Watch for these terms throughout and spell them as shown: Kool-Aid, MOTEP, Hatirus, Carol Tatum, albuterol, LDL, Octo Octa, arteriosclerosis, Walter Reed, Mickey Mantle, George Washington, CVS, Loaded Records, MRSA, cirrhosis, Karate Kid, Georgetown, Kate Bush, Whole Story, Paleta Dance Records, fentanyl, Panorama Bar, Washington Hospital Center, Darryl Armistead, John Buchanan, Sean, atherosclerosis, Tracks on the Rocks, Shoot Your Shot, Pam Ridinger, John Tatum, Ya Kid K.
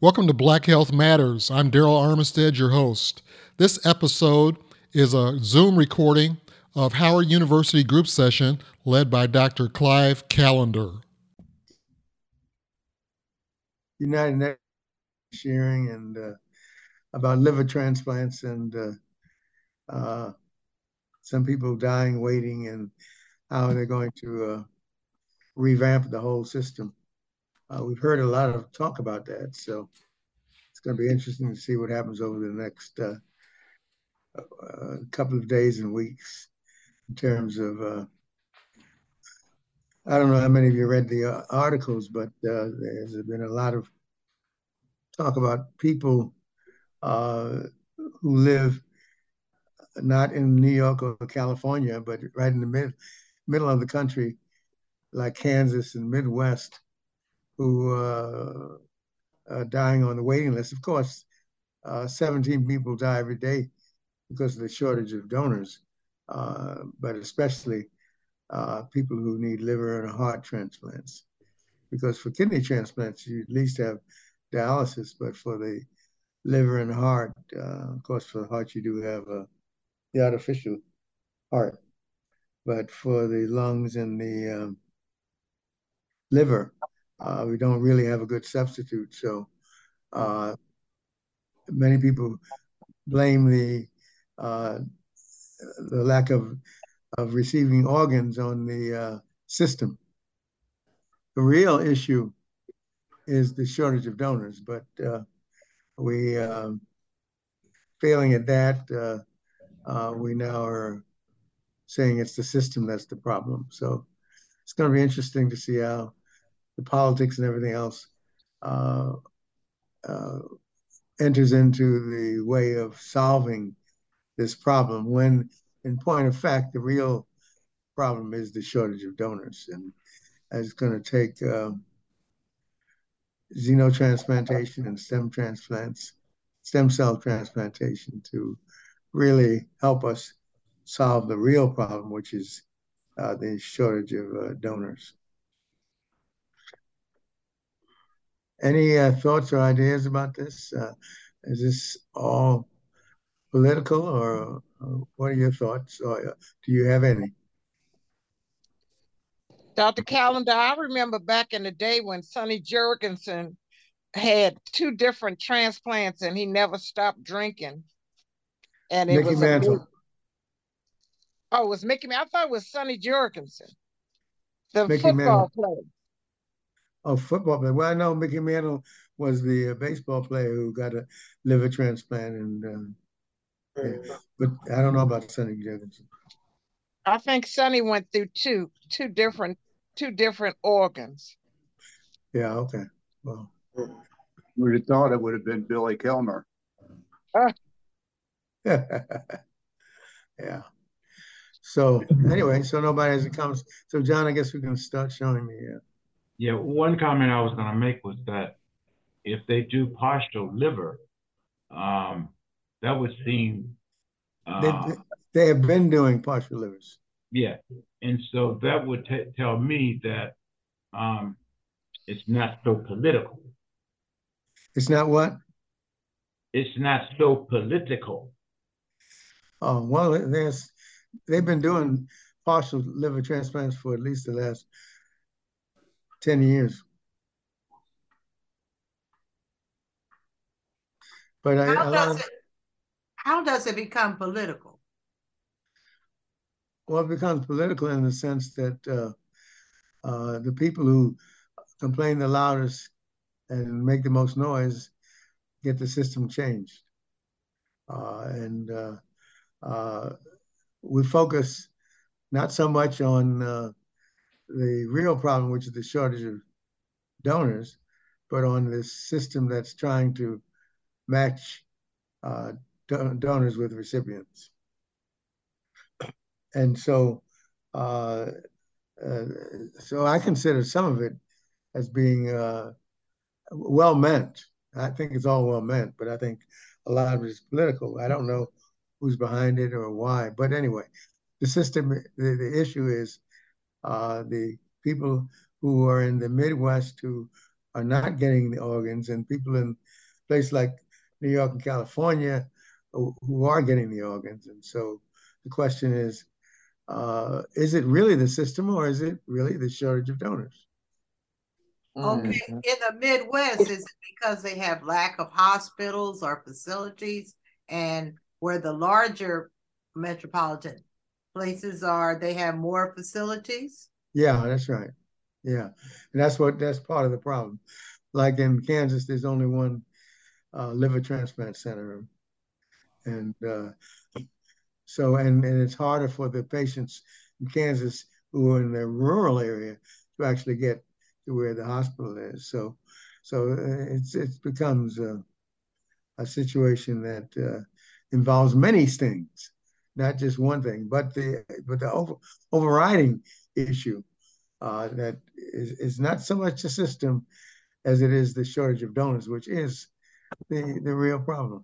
Welcome to Black Health Matters. I'm Darryl Armistead, your host. This episode is a Zoom recording of Howard University group session led by Dr. Clive Callender. United Nations sharing and about liver transplants and some people dying, waiting, and how they're going to revamp the whole system. We've heard a lot of talk about that, so it's going to be interesting to see what happens over the next couple of days and weeks in terms of, I don't know how many of you read the articles, but there's been a lot of talk about people who live not in New York or California, but right in the middle of the country, like Kansas and Midwest, who are dying on the waiting list. Of course, 17 people die every day because of the shortage of donors, but especially people who need liver and heart transplants. Because for kidney transplants, you at least have dialysis, but for the liver and heart, of course, for the heart, you do have the artificial heart. But for the lungs and the liver, we don't really have a good substitute, so many people blame the lack of receiving organs on the system. The real issue is the shortage of donors, but we failing at that. We now are saying it's the system that's the problem. So it's going to be interesting to see how the politics and everything else enters into the way of solving this problem when, in point of fact, the real problem is the shortage of donors. And it's going to take xenotransplantation and stem cell transplantation to really help us solve the real problem, which is the shortage of donors. Any thoughts or ideas about this? Is this all political, or what are your thoughts, or do you have any? Dr. Callender, I remember back in the day when Sonny Jurgensen had two different transplants and he never stopped drinking. And it Mickey was Mantle. Oh, it was Mickey Mantle. I thought it was Sonny Jurgensen, the Mickey football player. Oh, football player. Well, I know Mickey Mantle was the baseball player who got a liver transplant, and yeah. But I don't know about Sonny Jurgensen. I think Sonny went through two different organs. Yeah. Okay. Well, we'd have thought it would have been Billy Kilmer. Yeah. So anyway, so nobody has a comment. So John, I guess we're going to start showing me. Yeah, one comment I was going to make was that if they do partial liver, that would seem... they have been doing partial livers. Yeah, and so that would tell me that it's not so political. It's not what? It's not so political. Oh, well, they've been doing partial liver transplants for at least the last 10 years. But how does it become political? Well, it becomes political in the sense that the people who complain the loudest and make the most noise get the system changed. We focus not so much on the real problem, which is the shortage of donors, but on this system that's trying to match donors with recipients. And so so I consider some of it as being well-meant. I think it's all well-meant, but I think a lot of it is political. I don't know who's behind it or why, but anyway, the system, the issue is the people who are in the Midwest who are not getting the organs, and people in places like New York and California who are getting the organs. And so the question is it really the system, or is it really the shortage of donors? Okay, in the Midwest, is it because they have lack of hospitals or facilities, and where the larger metropolitan places are, they have more facilities? Yeah, that's right. Yeah, and that's part of the problem. Like in Kansas, there's only one liver transplant center, and so and it's harder for the patients in Kansas who are in the rural area to actually get to where the hospital is. So it becomes a situation that involves many things, not just one thing, but the overriding issue that is not so much the system as it is the shortage of donors, which is the real problem.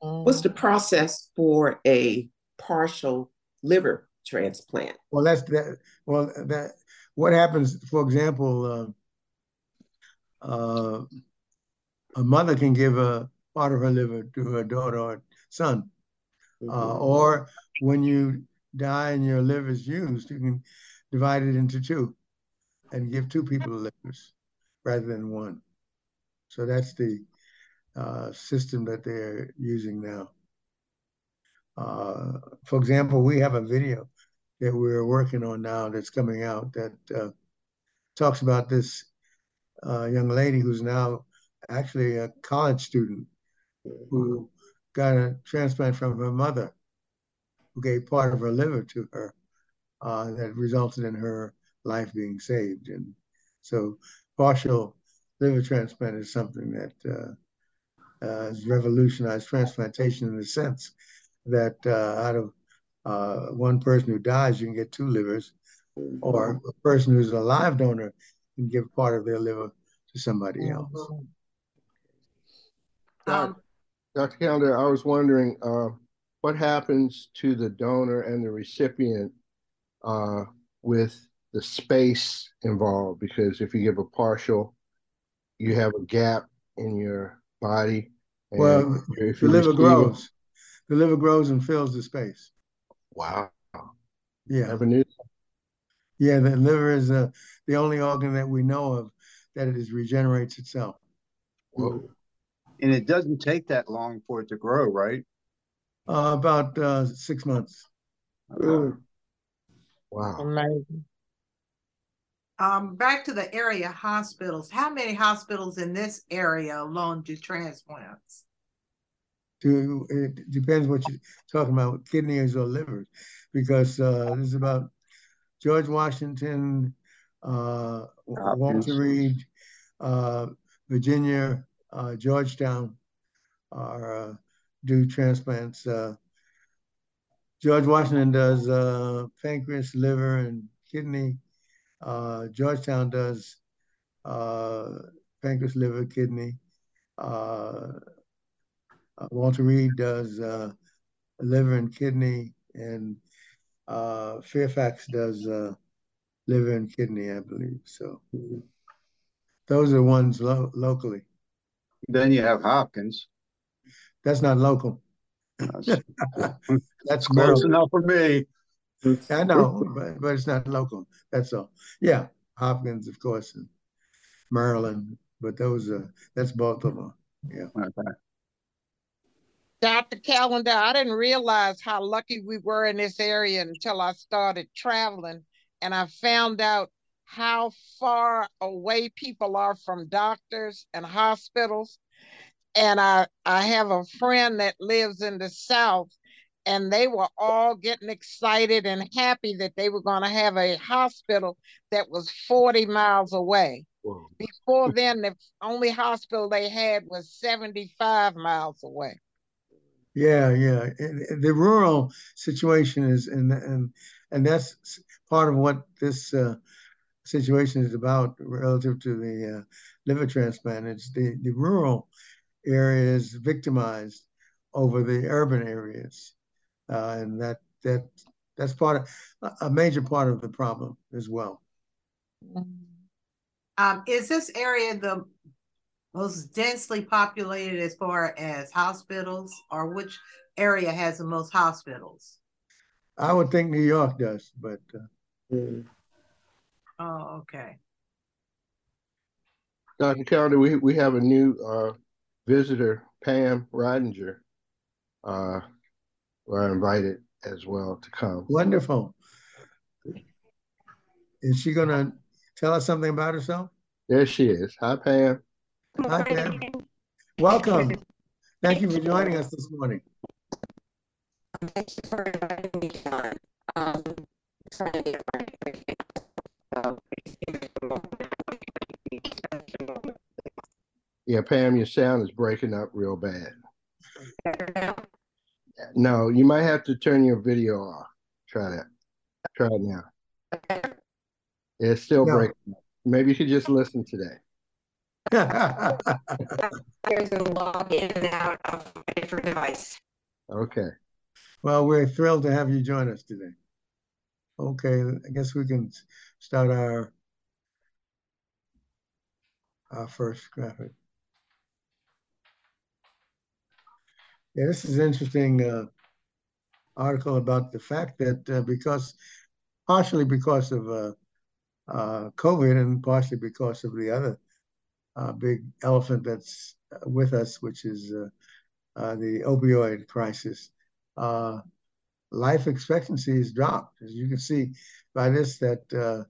What's the process for a partial liver transplant? Well, what happens, for example, a mother can give a part of her liver to her daughter or son, or when you die and your liver is used, you can divide it into two and give two people livers rather than one. So that's the system that they're using now. For example, we have a video that we're working on now that's coming out that talks about this young lady who's now actually a college student who got a transplant from her mother, who gave part of her liver to her, that resulted in her life being saved. And so partial liver transplant is something that has revolutionized transplantation in the sense that out of one person who dies, you can get two livers, or a person who's a live donor can give part of their liver to somebody else. Dr. Callender, I was wondering what happens to the donor and the recipient with the space involved? Because if you give a partial, you have a gap in your body. And well, if the liver grows. The liver grows and fills the space. Wow. Yeah. Never knew that. Yeah, the liver is the only organ that we know of that regenerates itself. Whoa. And it doesn't take that long for it to grow, right? About 6 months. Wow. Wow. Amazing. Back to the area hospitals. How many hospitals in this area alone do transplants? It depends what you're talking about, kidneys or livers, because there's about George Washington, Walter Reed, Virginia, Georgetown do transplants. George Washington does pancreas, liver, and kidney. Georgetown does pancreas, liver, kidney. Walter Reed does liver and kidney, and Fairfax does liver and kidney, I believe. So those are ones locally. Then you have Hopkins. That's not local. That's close enough for me. I know, but it's not local. That's all. Yeah, Hopkins, of course, and Maryland, but that's Baltimore. Yeah. Okay. Dr. Callender, I didn't realize how lucky we were in this area until I started traveling, and I found out how far away people are from doctors and hospitals. And I have a friend that lives in the South, and they were all getting excited and happy that they were going to have a hospital that was 40 miles away. Whoa. Before then, the only hospital they had was 75 miles away. Yeah, yeah. The rural situation is, and that's part of what this situation is about relative to the liver transplant. It's the rural area is victimized over the urban areas, and that's part of a major part of the problem as well. Is this area the most densely populated as far as hospitals, or which area has the most hospitals? I would think New York does, but. Oh, okay. Dr. Callender, we have a new visitor, Pam Ridinger, were invited as well to come. Wonderful. Is she going to tell us something about herself? There she is. Hi, Pam. Hi, Pam. Welcome. Thank you for joining us this morning. Thank you for inviting me, Sean. Trying to get my everything. Yeah, Pam, your sound is breaking up real bad. No, you might have to turn your video off. Try that. Try it now. It's still breaking up. Maybe you could just listen today. There's a log in and out of a different device. Okay. Well, we're thrilled to have you join us today. Okay, I guess we can start our first graphic. Yeah, this is an interesting article about the fact that partially because of COVID and partially because of the other big elephant that's with us, which is the opioid crisis, life expectancy has dropped. As you can see by this, that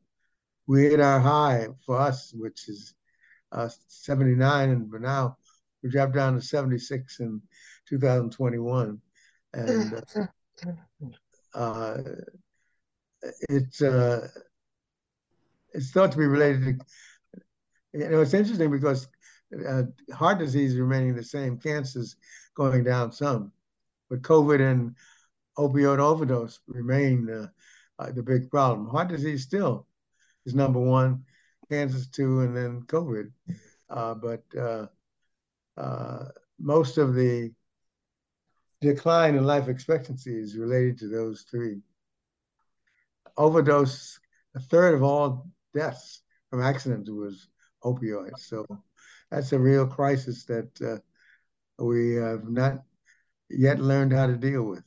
we hit our high for us, which is 79, and but now we dropped down to 76 in 2021. And it's thought to be related to, you know, it's interesting because heart disease remaining the same, cancers going down some, but COVID and opioid overdose remain the big problem. Heart disease still is number one, cancer's two, and then COVID. But most of the decline in life expectancy is related to those three. Overdose, a third of all deaths from accidents was opioids. So that's a real crisis that we have not yet learned how to deal with.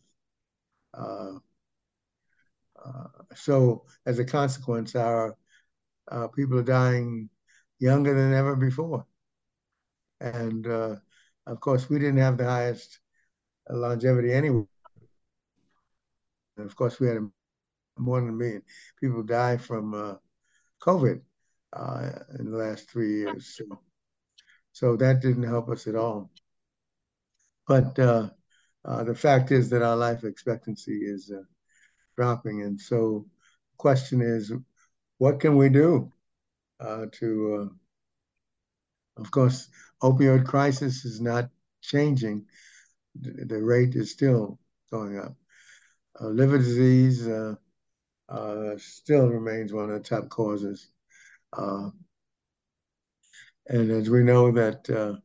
So as a consequence, our people are dying younger than ever before. And of course, we didn't have the highest longevity anyway. And of course, we had more than 1 million people die from COVID in the last 3 years. So that didn't help us at all. But the fact is that our life expectancy is dropping. And so the question is, what can we do of course, opioid crisis is not changing. The rate is still going up. Liver disease still remains one of the top causes. And as we know that the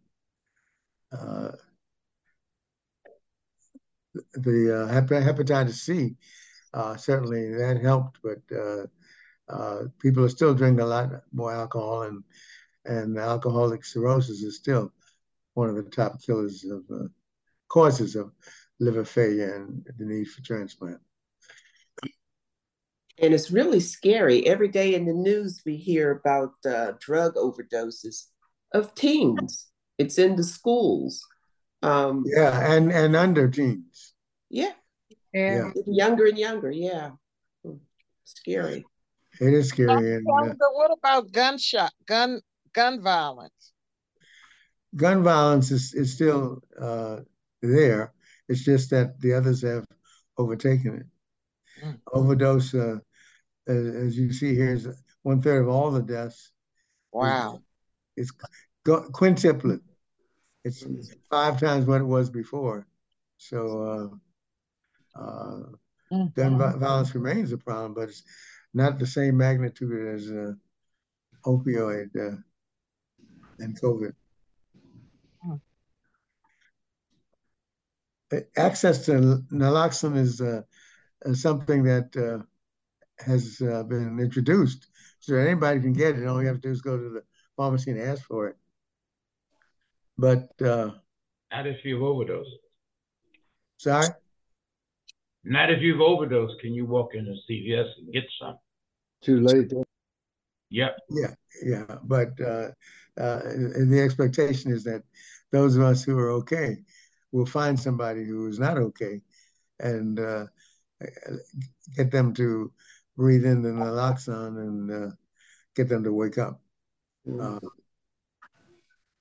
hepatitis C, certainly that helped, but people are still drinking a lot more alcohol, and alcoholic cirrhosis is still one of the top killers of causes of liver failure and the need for transplant. And it's really scary. Every day in the news, we hear about drug overdoses of teens. It's in the schools. Yeah, and under teens. Yeah. Yeah. Younger and younger, yeah. Scary. It is scary. And, what about gun violence? Gun violence is still there. It's just that the others have overtaken it. Mm. Overdose, as you see here, is 1/3 of all the deaths. Wow. It's quintuplet. It's 5 times what it was before. So gun violence remains a problem, but it's not the same magnitude as opioid and COVID. Access to naloxone is something that has been introduced, so anybody can get it. All you have to do is go to the pharmacy and ask for it. But not if you've overdosed. Sorry? Not if you've overdosed. Can you walk into CVS and get some? Too late. Yep. Yeah, yeah. But and the expectation is that those of us who are okay will find somebody who is not okay and get them to breathe in the naloxone and get them to wake up.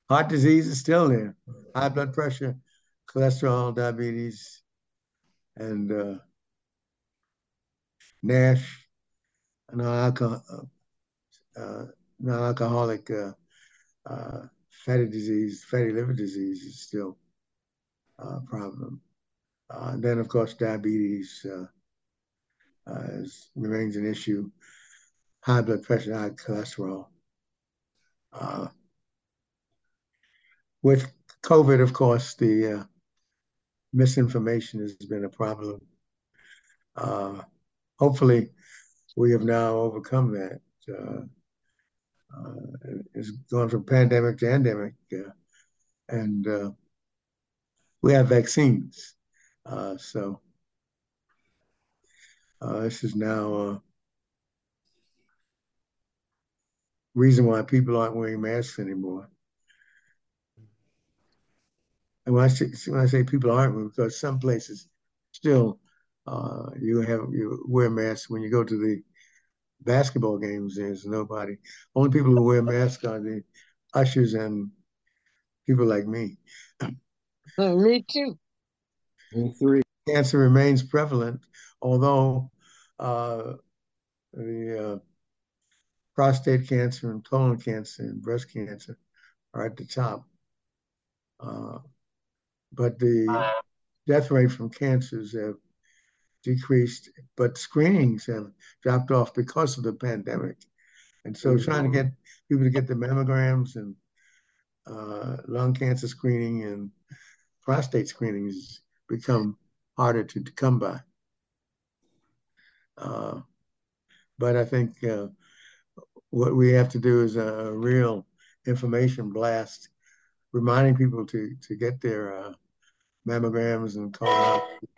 Heart disease is still there. High blood pressure, cholesterol, diabetes, and NASH, non-alcoholic fatty disease, fatty liver disease is still a problem. Then, of course, diabetes remains an issue. High blood pressure, high cholesterol. With COVID, of course, the misinformation has been a problem. Hopefully, we have now overcome that. It's gone from pandemic to endemic, and we have vaccines. So this is now a reason why people aren't wearing masks anymore. And when I say people aren't, because some places still you wear masks when you go to the basketball games. There's nobody. Only people who wear masks are the ushers and people like me. Me too. And three, cancer remains prevalent, although the prostate cancer and colon cancer and breast cancer are at the top. But the death rate from cancers have decreased, but screenings have dropped off because of the pandemic. And so trying to get people to get the mammograms and lung cancer screening and prostate screenings has become harder to come by. But I think what we have to do is a real information blast, reminding people to get their mammograms and colonoscopies.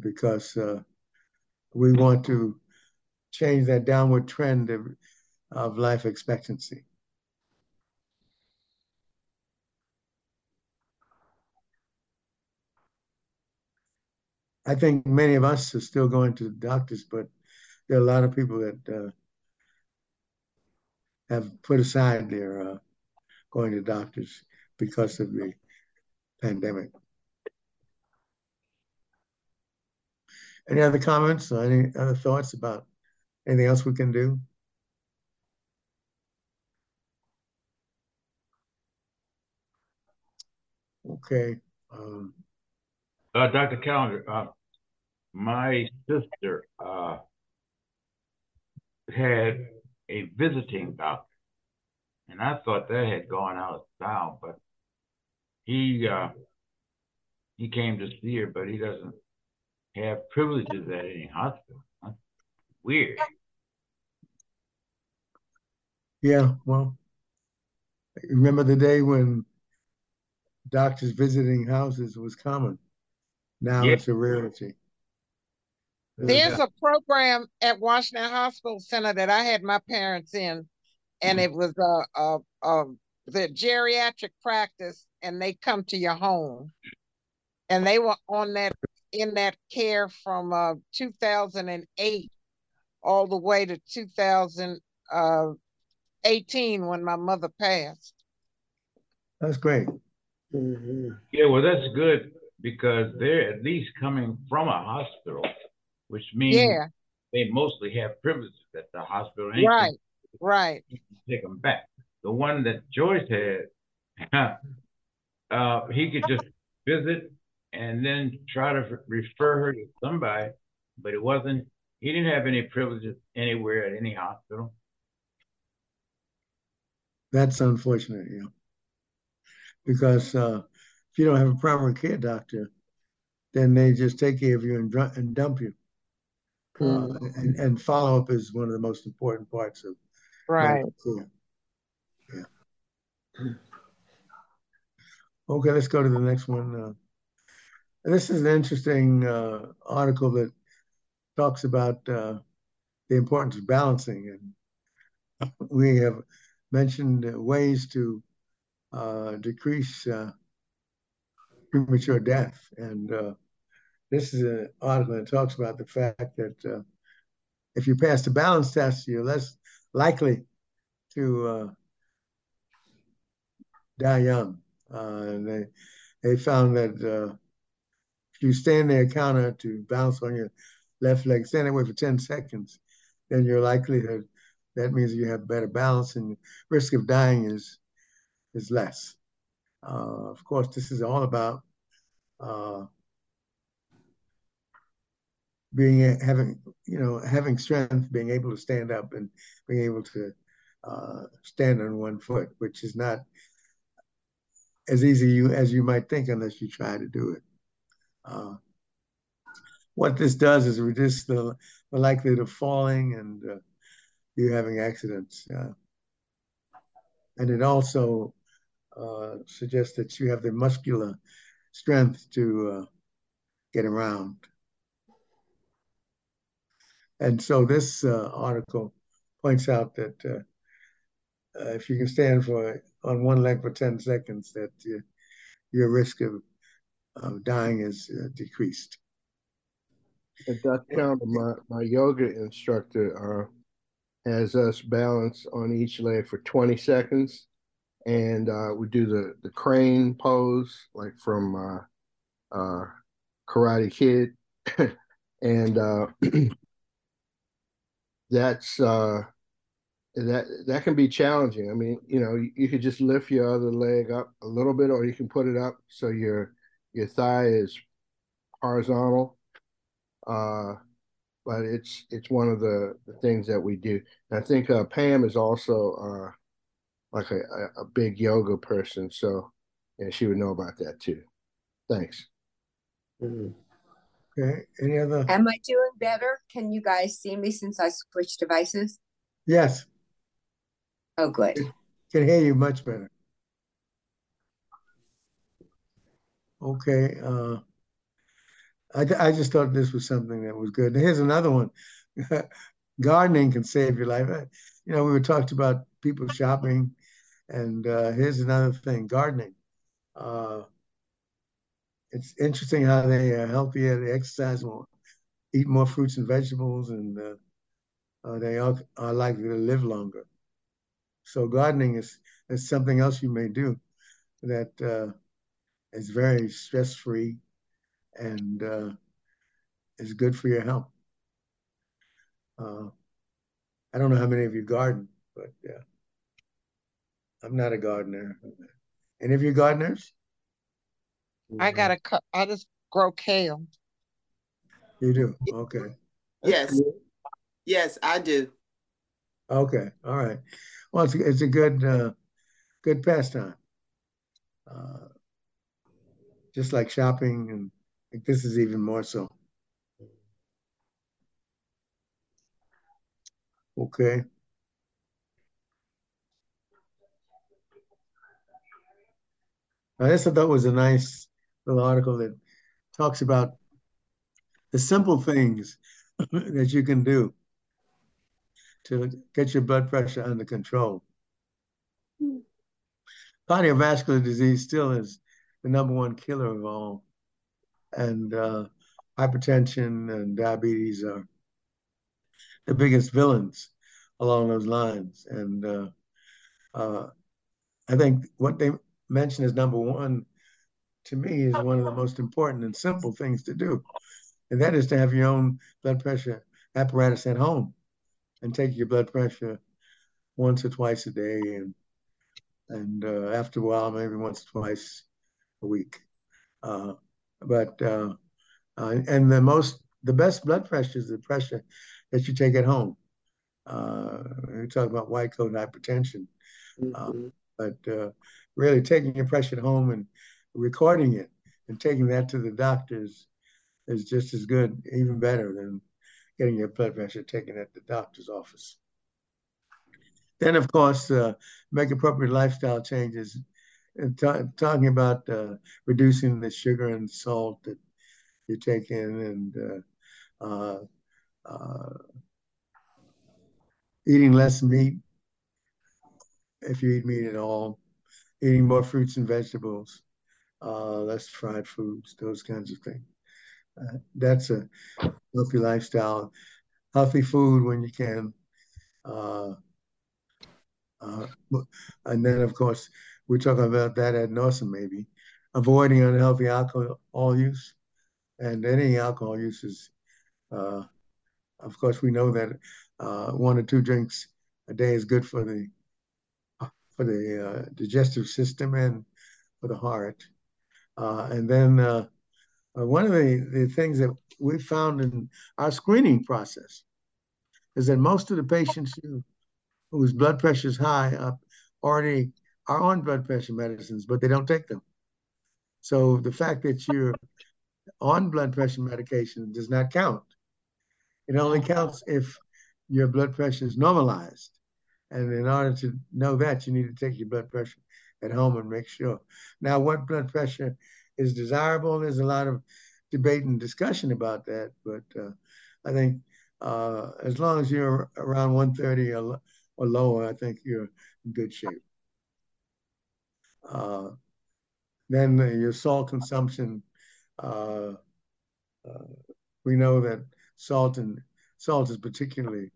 Because we want to change that downward trend of life expectancy. I think many of us are still going to doctors, but there are a lot of people that have put aside their going to doctors because of the pandemic. Any other comments or any other thoughts about anything else we can do? Okay. Dr. Callender, my sister had a visiting doctor, and I thought that had gone out of style, but he came to see her, but he doesn't have privileges at any hospital. That's weird. Yeah, well, remember the day when doctors visiting houses was common? Now it's a rarity. There's a program at Washington Hospital Center that I had my parents in, and it was the geriatric practice, and they come to your home. And they were on that in that care from 2008 all the way to 2018 when my mother passed. That's great. Yeah, well, that's good because they're at least coming from a hospital, which means they mostly have privileges at the hospital. Right, right. Take them back. The one that Joyce had, he could just visit and then try to refer her to somebody, but it wasn't, he didn't have any privileges anywhere at any hospital. That's unfortunate, yeah. Because if you don't have a primary care doctor, then they just take care of you and dump you. And follow-up is one of the most important parts of medical care. Yeah. Okay, let's go to the next one. And this is an interesting article that talks about the importance of balancing. And we have mentioned ways to decrease premature death. And this is an article that talks about the fact that if you pass the balance test, you're less likely to die young. And they found that if you stand near a counter to balance on your left leg, stand that way for 10 seconds, then your likelihood, that means you have better balance and risk of dying is less. Of course, this is all about having strength, being able to stand up and being able to stand on one foot, which is not as easy as you might think unless you try to do it. What this does is reduce the likelihood of falling and you having accidents. And it also suggests that you have the muscular strength to get around. And so this article points out that if you can stand on one leg for 10 seconds, that your risk of dying is decreased. At Dr. Calder, my yoga instructor has us balance on each leg for 20 seconds. And we do the crane pose, like from Karate Kid. And that's... That can be challenging. I mean, you know, you could just lift your other leg up a little bit, or you can put it up so your thigh is horizontal. But it's one of the things that we do. And I think Pam is also like a big yoga person, so yeah, she would know about that too. Thanks. Mm-hmm. Okay. Any other? Am I doing better? Can you guys see me since I switched devices? Yes. Oh, good. Can hear you much better. Okay. I just thought this was something that was good. Here's another one. Gardening can save your life. You know, we were talking about people shopping, and here's another thing, gardening. It's interesting how they are healthier, they exercise more, eat more fruits and vegetables, and they are likely to live longer. So gardening is something else you may do that is very stress-free and is good for your health. I don't know how many of you garden, but I'm not a gardener. Any of you gardeners? I just grow kale. You do? Okay. Yes. Yes, I do. Okay. All right. Well, it's a good good pastime. Just like shopping, and like this is even more so. Okay. Now, this I thought was a nice little article that talks about the simple things that you can do to get your blood pressure under control. Cardiovascular disease still is the #1 killer of all. And hypertension and diabetes are the biggest villains along those lines. And I think what they mention as #1 to me is one of the most important and simple things to do. And that is to have your own blood pressure apparatus at home, and take your blood pressure once or twice a day, and after a while, maybe once or twice a week. And the best blood pressure is the pressure that you take at home. We talk about white coat hypertension, but really taking your pressure at home and recording it and taking that to the doctors is just as good, even better than getting your blood pressure taken at the doctor's office. Then, of course, make appropriate lifestyle changes. Talking about reducing the sugar and salt that you take in, and eating less meat, if you eat meat at all, eating more fruits and vegetables, less fried foods, those kinds of things. That's a healthy lifestyle. Healthy food when you can. And then, of course, we're talking about that ad nauseum, maybe. Avoiding unhealthy alcohol use, and any alcohol use is, of course, we know that 1 or 2 drinks a day is good for the digestive system and for the heart. And then one of the things that we found in our screening process is that most of the patients whose blood pressure is high already are on blood pressure medicines, but they don't take them. So the fact that you're on blood pressure medication does not count. It only counts if your blood pressure is normalized. And in order to know that, you need to take your blood pressure at home and make sure. Now, what blood pressure is desirable? There's a lot of debate and discussion about that, but I think as long as you're around 130 or lower, I think you're in good shape. Then your salt consumption. We know that salt is particularly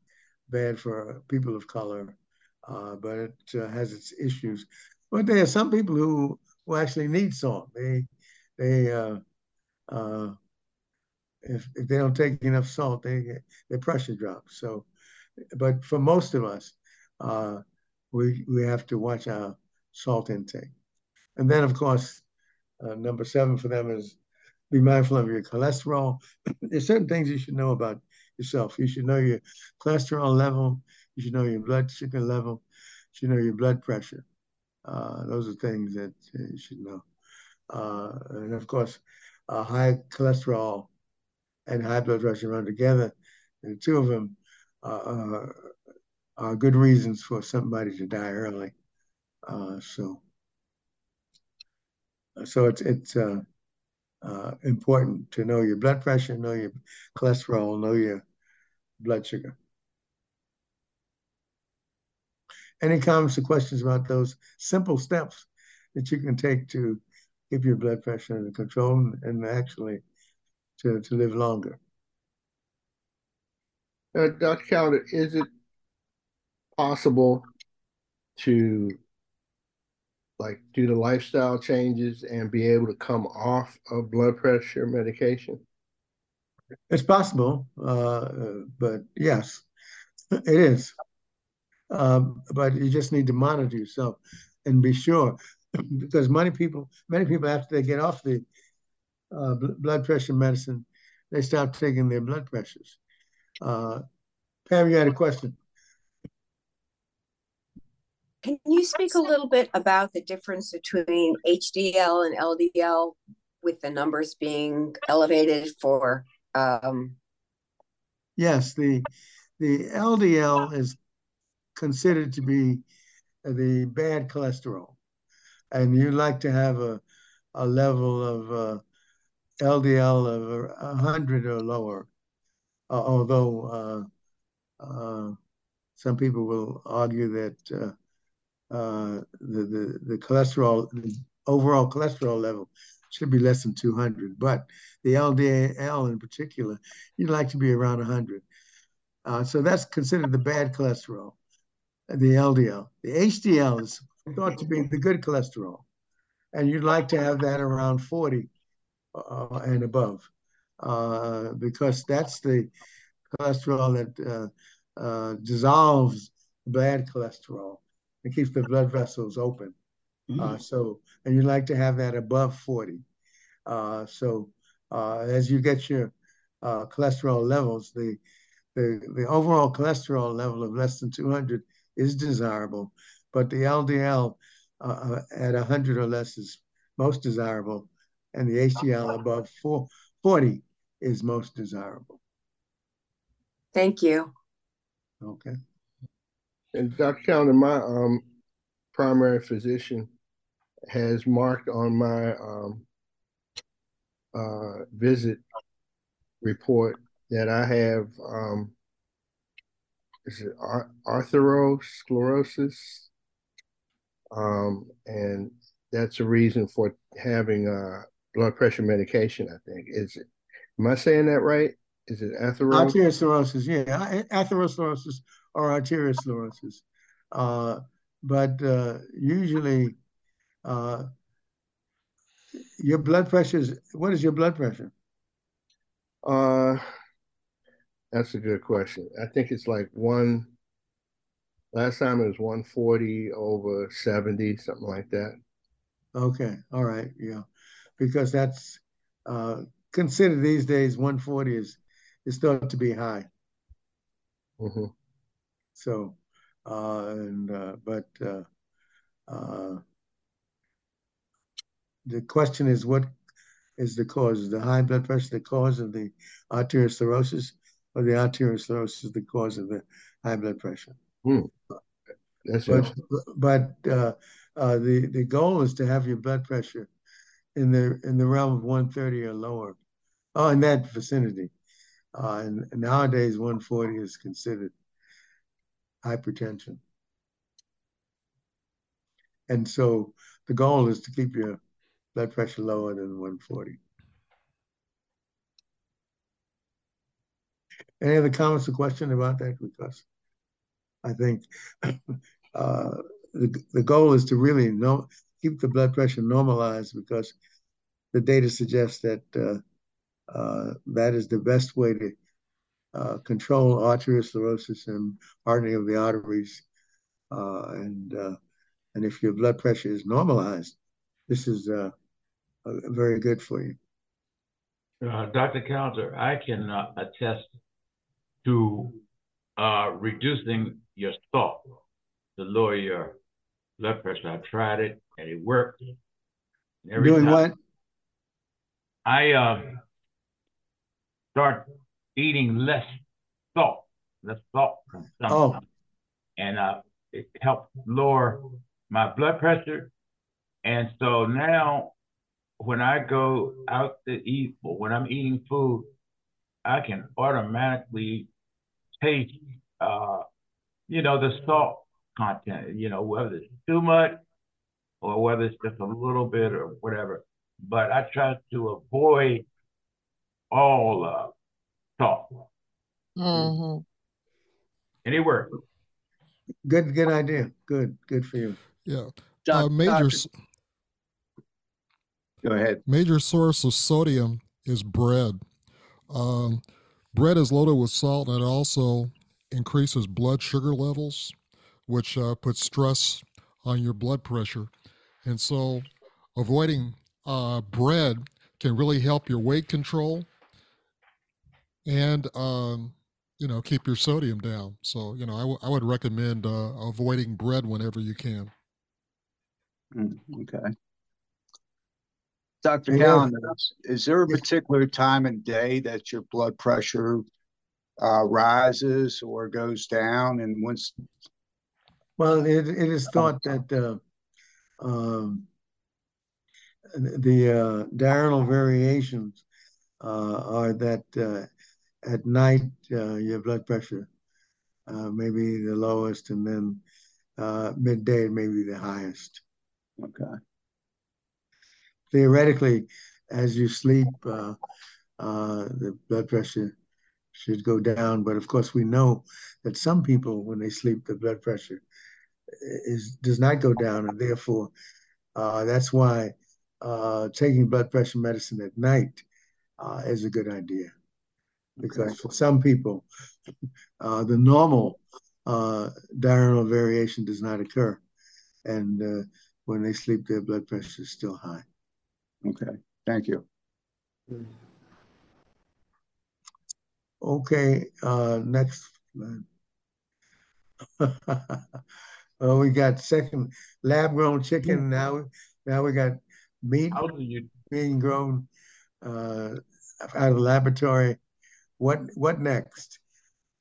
bad for people of color, but it has its issues. But there are some people who actually need salt. If they don't take enough salt, their pressure drops. So, but for most of us, we have to watch our salt intake. And then, of course, number 7 for them is be mindful of your cholesterol. There's certain things you should know about yourself. You should know your cholesterol level. You should know your blood sugar level. You should know your blood pressure. Those are things that you should know. And of course, high cholesterol and high blood pressure run together. And the two of them are good reasons for somebody to die early. So it's important to know your blood pressure, know your cholesterol, know your blood sugar. Any comments or questions about those simple steps that you can take to keep your blood pressure under control and actually to live longer? Dr. Callender, is it possible to do the lifestyle changes and be able to come off of blood pressure medication? It's possible, but yes, it is. But you just need to monitor yourself and be sure, because many people after they get off the blood pressure medicine, they stop taking their blood pressures. Pam, you had a question. Can you speak a little bit about the difference between HDL and LDL, with the numbers being elevated for? Yes, the LDL is considered to be the bad cholesterol, and you like to have a level of LDL of 100 or lower, although some people will argue that the cholesterol, the overall cholesterol level should be less than 200, but the LDL in particular, you'd like to be around 100. So that's considered the bad cholesterol, the LDL. The HDL is thought to be the good cholesterol, and you'd like to have that around 40 and above, because that's the cholesterol that dissolves bad cholesterol. It keeps the blood vessels open. And you like to have that above 40. As you get your cholesterol levels, the overall cholesterol level of less than 200 is desirable, but the LDL at 100 or less is most desirable, and the HDL above 40 is most desirable. Thank you. Okay. And Dr. Callender, my primary physician has marked on my visit report that I have arthrosclerosis, and that's a reason for having blood pressure medication, I think. Am I saying that right? Is it arteriosclerosis? Yeah, atherosclerosis or arteriosclerosis. But usually, your blood pressure is, what is your blood pressure? That's a good question. I think it's like last time it was 140 over 70, something like that. Okay, all right, yeah. Because that's considered these days, 140 is thought to be high. Mm-hmm. So, the question is, what is the cause? Is the high blood pressure the cause of the arteriosclerosis, or the arteriosclerosis the cause of the high blood pressure? Mm. That's the goal is to have your blood pressure in the realm of 130 or lower, in that vicinity. And nowadays, 140 is considered hypertension. And so the goal is to keep your blood pressure lower than 140. Any other comments or question about that? Because I think the goal is to really keep the blood pressure normalized, because the data suggests that that is the best way to control arteriosclerosis and hardening of the arteries. And if your blood pressure is normalized, this is very good for you. Dr. Callender, I can attest to reducing your salt to lower your blood pressure. I tried it and it worked. Every doing time, what? I start eating less salt. Oh. And it helped lower my blood pressure. And so now when I go out to eat, or when I'm eating food, I can automatically taste, the salt content, whether it's too much or whether it's just a little bit or whatever. But I try to avoid all salt. Mm-hmm. And it worked. Good idea. Good for you. Yeah. Go ahead. Major source of sodium is bread. Bread is loaded with salt, and it also increases blood sugar levels, which puts stress on your blood pressure. And so avoiding bread can really help your weight control and, keep your sodium down. So, I would recommend avoiding bread whenever you can. Okay. Dr. Callender, is there a particular time and day that your blood pressure rises or goes down? And once? Well, it is thought that the diurnal variations are that at night your blood pressure may be the lowest, and then midday may be the highest. Okay. Theoretically, as you sleep, the blood pressure should go down. But of course, we know that some people, when they sleep, the blood pressure does not go down. And therefore, that's why taking blood pressure medicine at night is a good idea. Because for some people, the normal diurnal variation does not occur. And when they sleep, their blood pressure is still high. Okay, thank you. Okay, next. Well, we got second lab-grown chicken. Now we got meat being grown out of the laboratory. What next?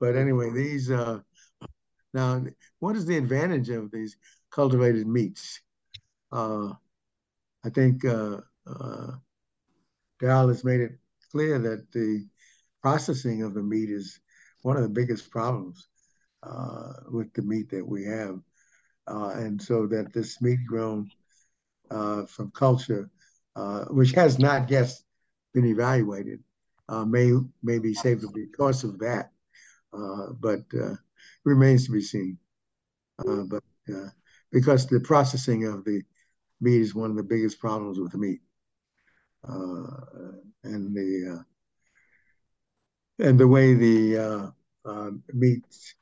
But anyway, these, now, what is the advantage of these cultivated meats? I think Darryl has made it clear that the processing of the meat is one of the biggest problems with the meat that we have. And so that this meat grown from culture, which has not yet been evaluated, may be safer because of that. But remains to be seen. But because the processing of the meat is one of the biggest problems with the meat, and the way the meats,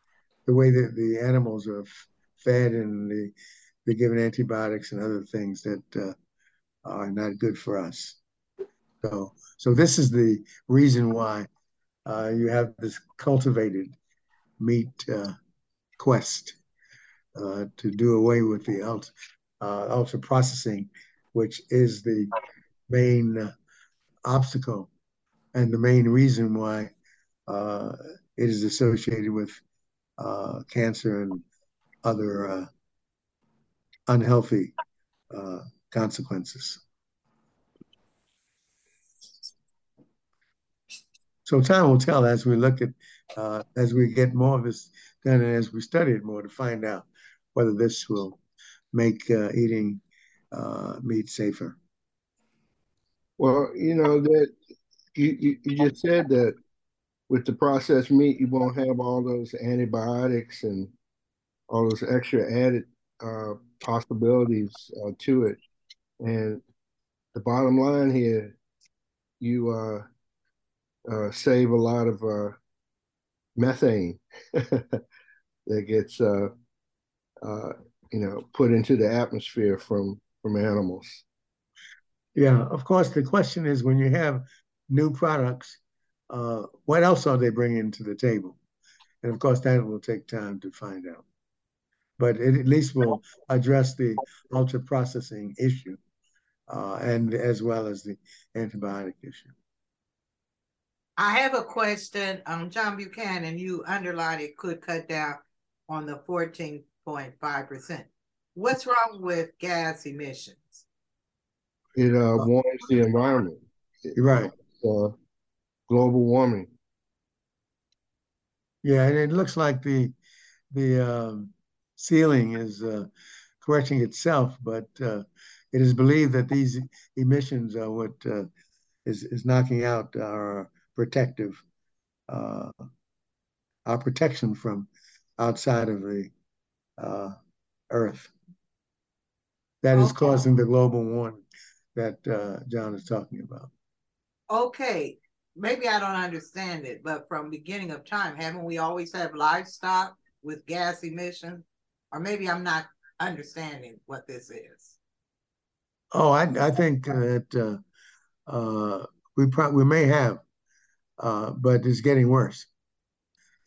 the way that the animals are fed, and they're given antibiotics and other things that are not good for us. So this is the reason why you have this cultivated meat quest to do away with the ultra processing, which is the main obstacle and the main reason why it is associated with cancer and other unhealthy consequences. So time will tell as we look at, as we get more of this done and as we study it more to find out whether this will make eating meat safer. Well, you know, that you just said that with the processed meat, you won't have all those antibiotics and all those extra added possibilities to it. And the bottom line here, you save a lot of methane that gets you know, put into the atmosphere from animals. Yeah, of course. The question is, when you have new products, what else are they bringing to the table? And of course, that will take time to find out. But it at least will address the ultra processing issue, and as well as the antibiotic issue. I have a question. John Buchanan, you underlined it could cut down on the 14.5%. What's wrong with gas emissions? It warms the environment. You're right. Global warming. Yeah, and it looks like the ceiling is correcting itself, but it is believed that these emissions are what is knocking out our protective, our protection from outside of the earth. That is causing the global warming that John is talking about. Okay, maybe I don't understand it, but from beginning of time, haven't we always have livestock with gas emissions? Or maybe I'm not understanding what this is. Oh, I think that we may have, but it's getting worse,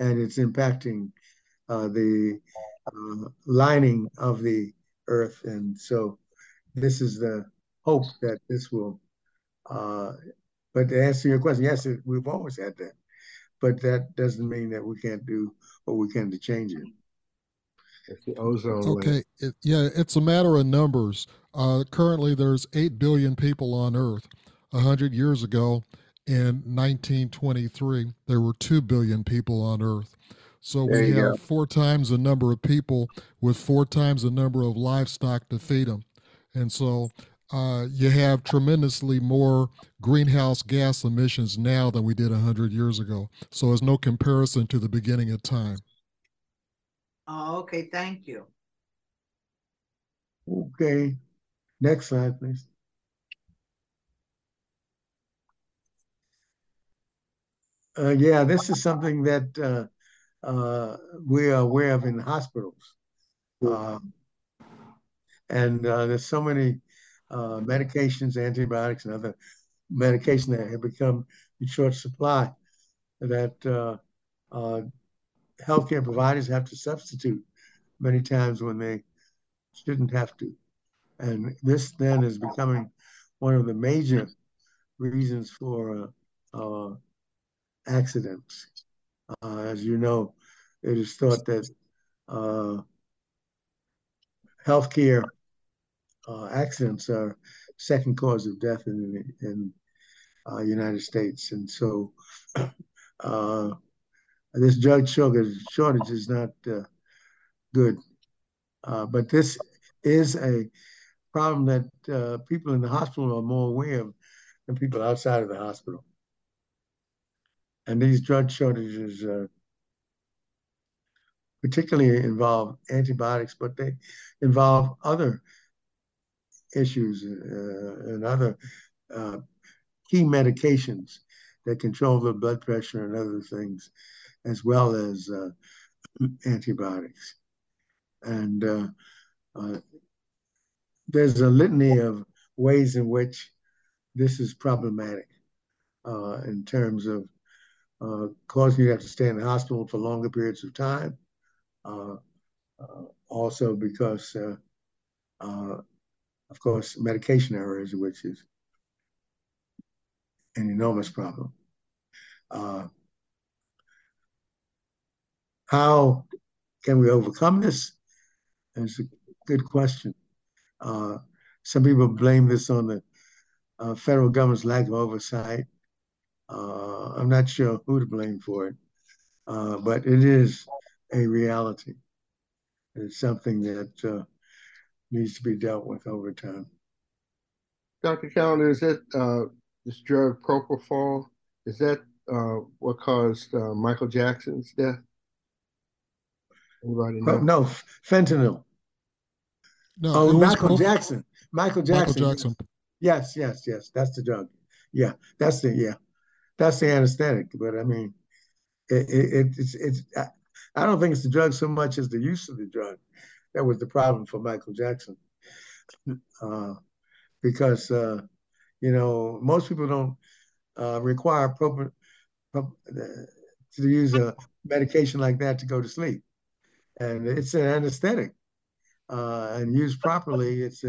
and it's impacting the lining of the earth. And so this is the hope that this will, but to answer your question, yes, we've always had that, but that doesn't mean that we can't do what we can to change it. It's the ozone layer. Yeah, it's a matter of numbers. Currently, there's 8 billion people on Earth. 100 years ago, in 1923, there were 2 billion people on Earth. So we have 4 times the number of people with 4 times the number of livestock to feed them. And so you have tremendously more greenhouse gas emissions now than we did 100 years ago. So there's no comparison to the beginning of time. Oh, okay. Thank you. Okay. Next slide, please. Yeah, this is something that we are aware of in hospitals. And there's so many medications, antibiotics, and other medications that have become in short supply that healthcare providers have to substitute many times when they shouldn't have to. And this then is becoming one of the major reasons for accidents As you know, it is thought that healthcare accidents are second cause of death in United States. And so this drug sugar shortage is not good. But this is a problem that people in the hospital are more aware of than people outside of the hospital. And these drug shortages particularly involve antibiotics, but they involve other issues and other key medications that control the blood pressure and other things, as well as antibiotics. And there's a litany of ways in which this is problematic in terms of causing you to have to stay in the hospital for longer periods of time. Also because, of course, medication errors, which is an enormous problem. How can we overcome this? It's a good question. Some people blame this on the federal government's lack of oversight. I'm not sure who to blame for it, but it is a reality. It's something that needs to be dealt with over time. Dr. Callender, is that this drug propofol, is that what caused Michael Jackson's death? Anybody know? No, fentanyl. No, oh, Michael Jackson. Michael Jackson. Michael Jackson. Yes, yes, yes. That's the drug. Yeah, that's the that's the anesthetic. But I mean, it's I don't think it's the drug so much as the use of the drug that was the problem for Michael Jackson, because you know, most people don't require appropriate to use a medication like that to go to sleep, and it's an anesthetic, and used properly, it's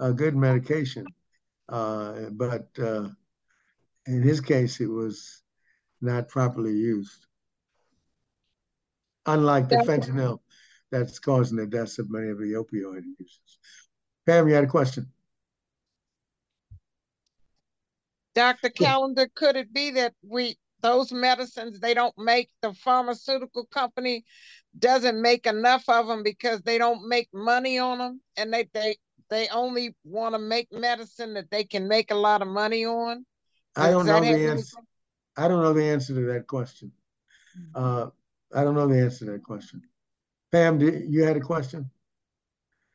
a good medication. But in his case, it was not properly used. Unlike the fentanyl that's causing the deaths of many of the opioid users. Pam, you had a question? Dr. Callender, could it be that those medicines, they don't make, the pharmaceutical company doesn't make enough of them because they don't make money on them, and they only want to make medicine that they can make a lot of money on? I don't know the answer. I don't know the answer to that question. I don't know the answer to that question. Pam, you had a question?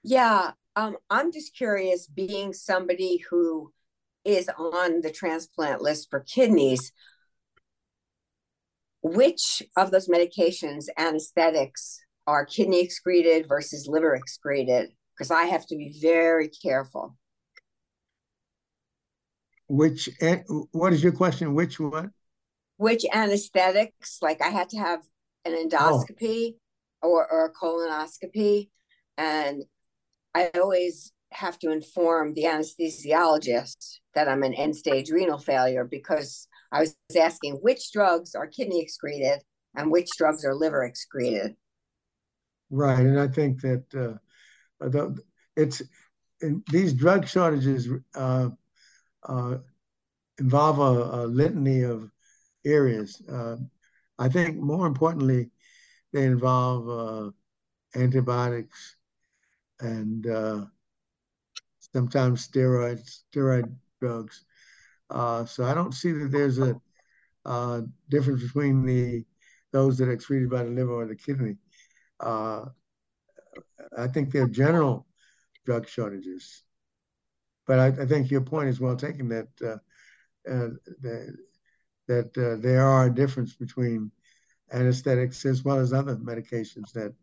Yeah, I'm just curious, being somebody who is on the transplant list for kidneys, which of those medications, anesthetics, are kidney excreted versus liver excreted? Because I have to be very careful. Which, what is your question? Which what? Which anesthetics, like I had to have an endoscopy or a colonoscopy, and I always have to inform the anesthesiologist that I'm an end-stage renal failure, because I was asking which drugs are kidney excreted and which drugs are liver excreted. Right, and I think that these drug shortages involve a litany of areas. I think more importantly, they involve antibiotics and sometimes steroid drugs. So I don't see that there's a difference between those that are excreted by the liver or the kidney. I think they're general drug shortages. But I think your point is well taken, that there are a difference between anesthetics as well as other medications that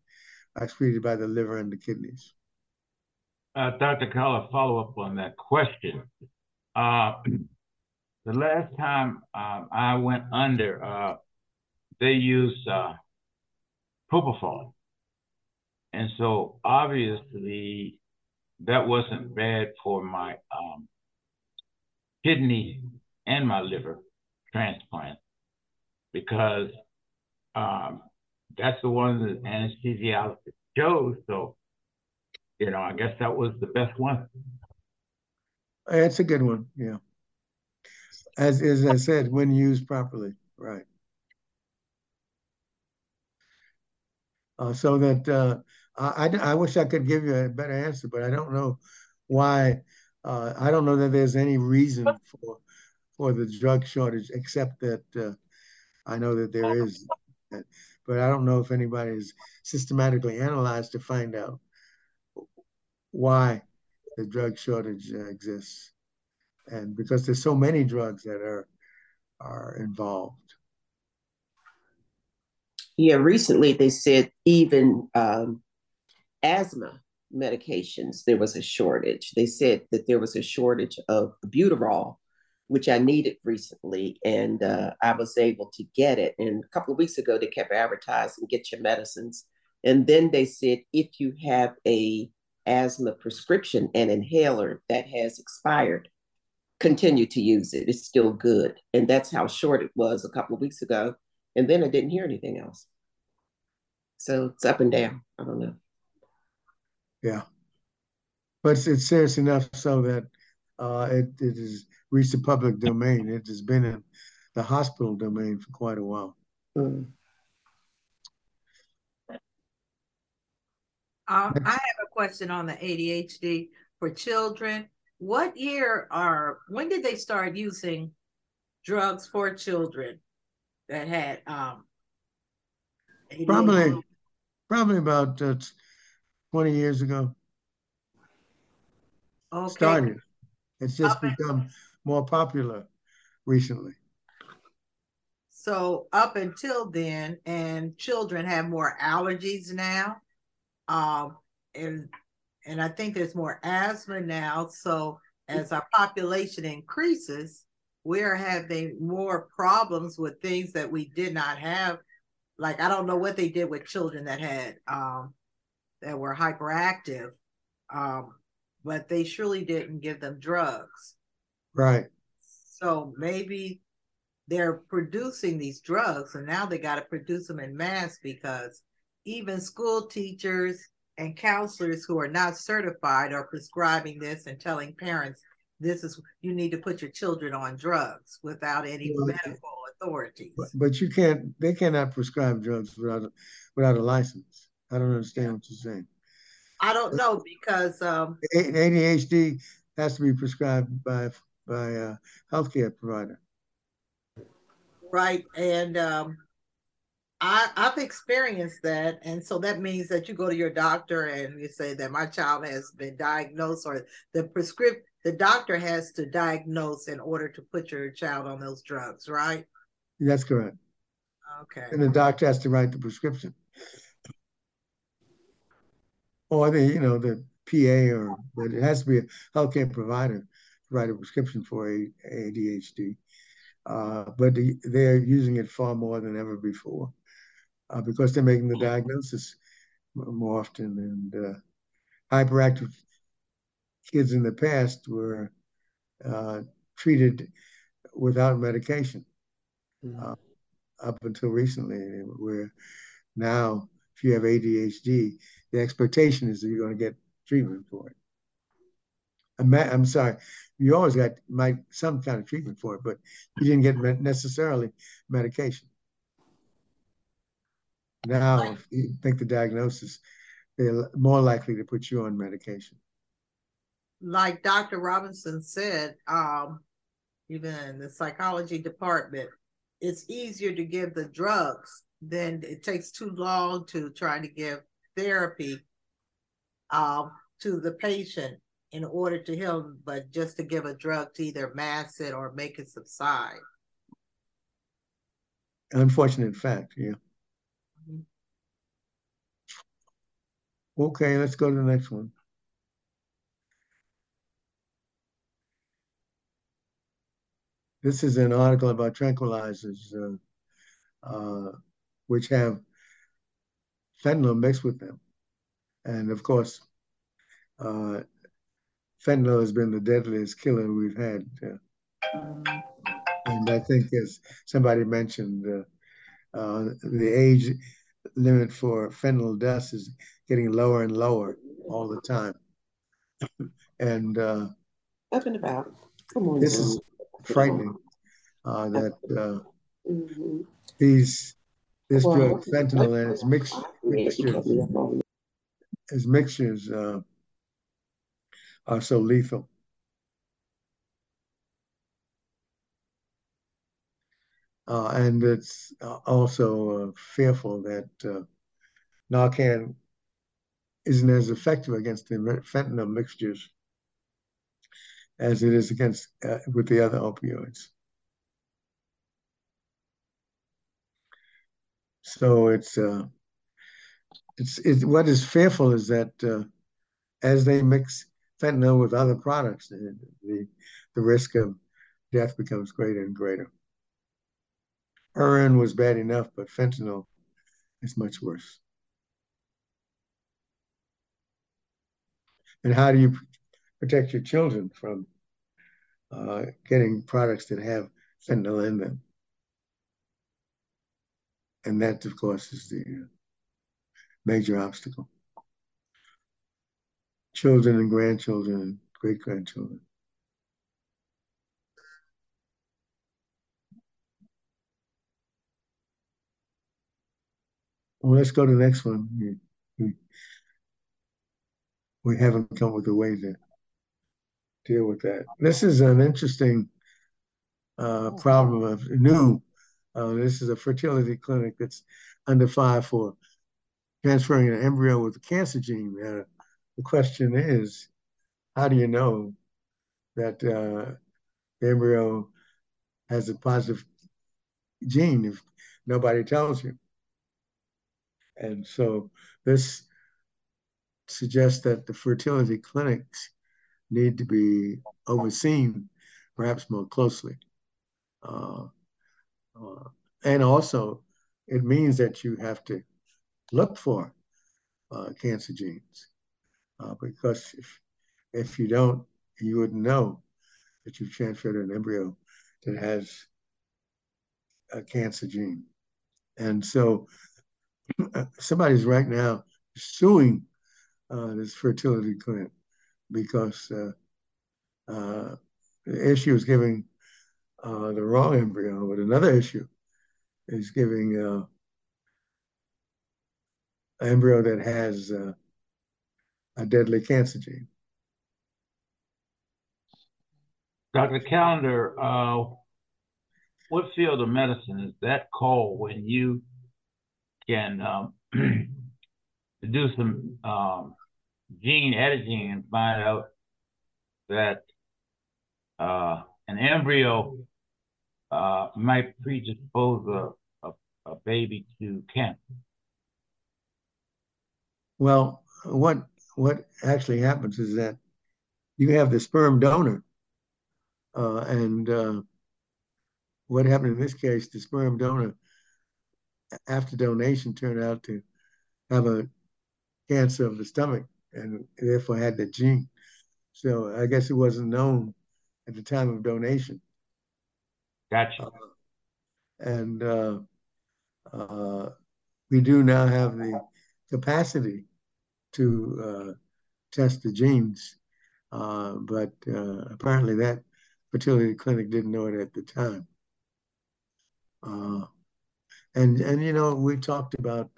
are excreted by the liver and the kidneys. Dr. Callender, follow up on that question. The last time I went under, they used propofol. And so obviously that wasn't bad for my kidney and my liver transplant, because That's the one that anesthesiologist chose. So, you know, I guess that was the best one. It's a good one, yeah. As I said, when used properly, right. So that I wish I could give you a better answer, but I don't know why. I don't know that there's any reason for the drug shortage, except that I know that there is, but I don't know if anybody has systematically analyzed to find out why the drug shortage exists, and because there's so many drugs that are involved. Yeah, recently they said even asthma medications, there was a shortage. They said that there was a shortage of albuterol, which I needed recently, and I was able to get it. And a couple of weeks ago, they kept advertising, get your medicines. And then they said, if you have a asthma prescription and inhaler that has expired, continue to use it. It's still good. And that's how short it was a couple of weeks ago. And then I didn't hear anything else. So it's up and down. I don't know. Yeah. But it's serious enough so that it has reached the public domain. It has been in the hospital domain for quite a while. Mm. I have a question on the ADHD for children. What year are, when did they start using drugs for children that had ADHD? Probably about 20 years ago. Okay. Started. It's just become more popular recently. So up until then, and children have more allergies now, and I think there's more asthma now. So as our population increases, we're having more problems with things that we did not have. Like, I don't know what they did with children that had that were hyperactive, but they surely didn't give them drugs. Right. So maybe they're producing these drugs, and now they got to produce them in mass, because even school teachers and counselors who are not certified are prescribing this and telling parents, this is, you need to put your children on drugs without any medical authorities. But you can't, they cannot prescribe drugs without a license. I don't understand what you're saying. I don't know, because ADHD has to be prescribed by a healthcare provider. Right, and I've experienced that, and so that means that you go to your doctor and you say that my child has been diagnosed, or the doctor has to diagnose in order to put your child on those drugs, right? That's correct. Okay. And the doctor has to write the prescription. Or the, you know, the PA, or, but it has to be a healthcare provider to write a prescription for ADHD. But they're using it far more than ever before, because they're making the diagnosis more often. And hyperactive kids in the past were treated without medication up until recently, where now, if you have ADHD, the expectation is that you're going to get treatment for it. I'm sorry, you always got some kind of treatment for it, but you didn't get necessarily medication. Now, if you make the diagnosis, they're more likely to put you on medication. Like Dr. Robinson said, even in the psychology department, it's easier to give the drugs than it takes too long to try to give therapy to the patient in order to heal them, but just to give a drug to either mask it or make it subside. Unfortunate fact, yeah. Mm-hmm. Okay, let's go to the next one. This is an article about tranquilizers, which have fentanyl mixed with them. And of course, fentanyl has been the deadliest killer we've had. And I think, as somebody mentioned, The age limit for fentanyl deaths is getting lower and lower all the time. And up and about. Come on, this is frightening. That this drug fentanyl and its mixtures are so lethal. And it's also fearful that Narcan isn't as effective against the fentanyl mixtures as it is against with the other opioids. So it's what is fearful is that as they mix fentanyl with other products, the risk of death becomes greater and greater. Heroin was bad enough, but fentanyl is much worse. And how do you protect your children from getting products that have fentanyl in them? And that, of course, is the major obstacle. Children and grandchildren and great-grandchildren. Well, let's go to the next one. We haven't come up with a way to deal with that. This is an interesting problem of new. This is a fertility clinic that's under fire for transferring an embryo with a cancer gene. The question is, how do you know that the embryo has a positive gene if nobody tells you? And so this suggests that the fertility clinics need to be overseen perhaps more closely. And also, it means that you have to look for cancer genes because if you don't, you wouldn't know that you've transferred an embryo that has a cancer gene. And so somebody's right now suing this fertility clinic because the issue is giving the wrong embryo, but another issue is giving an embryo that has a deadly cancer gene. Dr. Callender, what field of medicine is that called when you can do some gene editing and find out that an embryo might predispose a baby to cancer? Well, what actually happens is that you have the sperm donor, and what happened in this case, the sperm donor, after donation, turned out to have a cancer of the stomach and therefore had the gene. So I guess it wasn't known at the time of donation. Gotcha. We do now have the capacity to test the genes, but apparently that fertility clinic didn't know it at the time. And you know, we talked about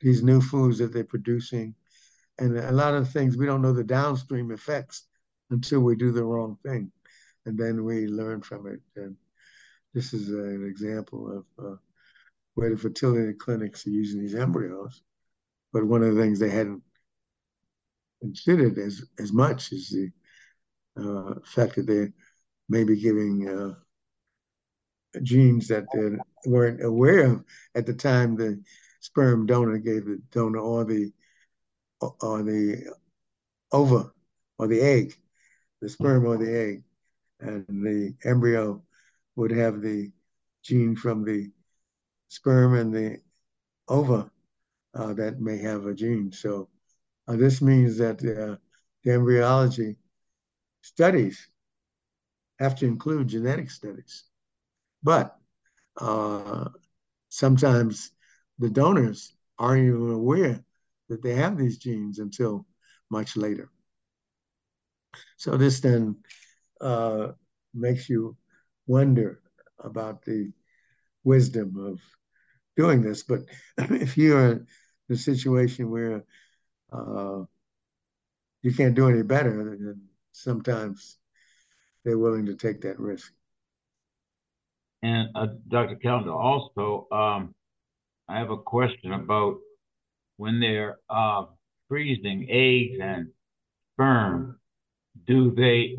these new foods that they're producing, and a lot of things we don't know the downstream effects until we do the wrong thing, and then we learn from it. And this is an example of where the fertility clinics are using these embryos, but one of the things they hadn't considered as much is the fact that they may be giving genes that they weren't aware of at the time the sperm donor gave the donor or the ova or the egg, the sperm or the egg, and the embryo would have the gene from the sperm and the ova that may have a gene. So this means that the embryology studies have to include genetic studies. But Sometimes the donors aren't even aware that they have these genes until much later. So this then makes you wonder about the wisdom of doing this. But if you're in the situation where you can't do any better, then sometimes they're willing to take that risk. And Dr. Callender, also, I have a question about when they're freezing eggs and sperm, do they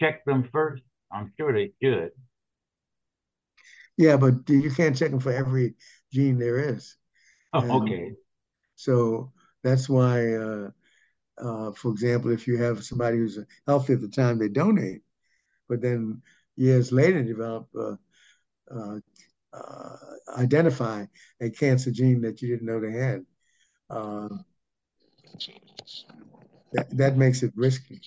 check them first? I'm sure they should. Yeah, but you can't check them for every gene there is. Oh, okay. So that's why, for example, if you have somebody who's healthy at the time they donate, but then years later develop, identify a cancer gene that you didn't know they had. That makes it risky.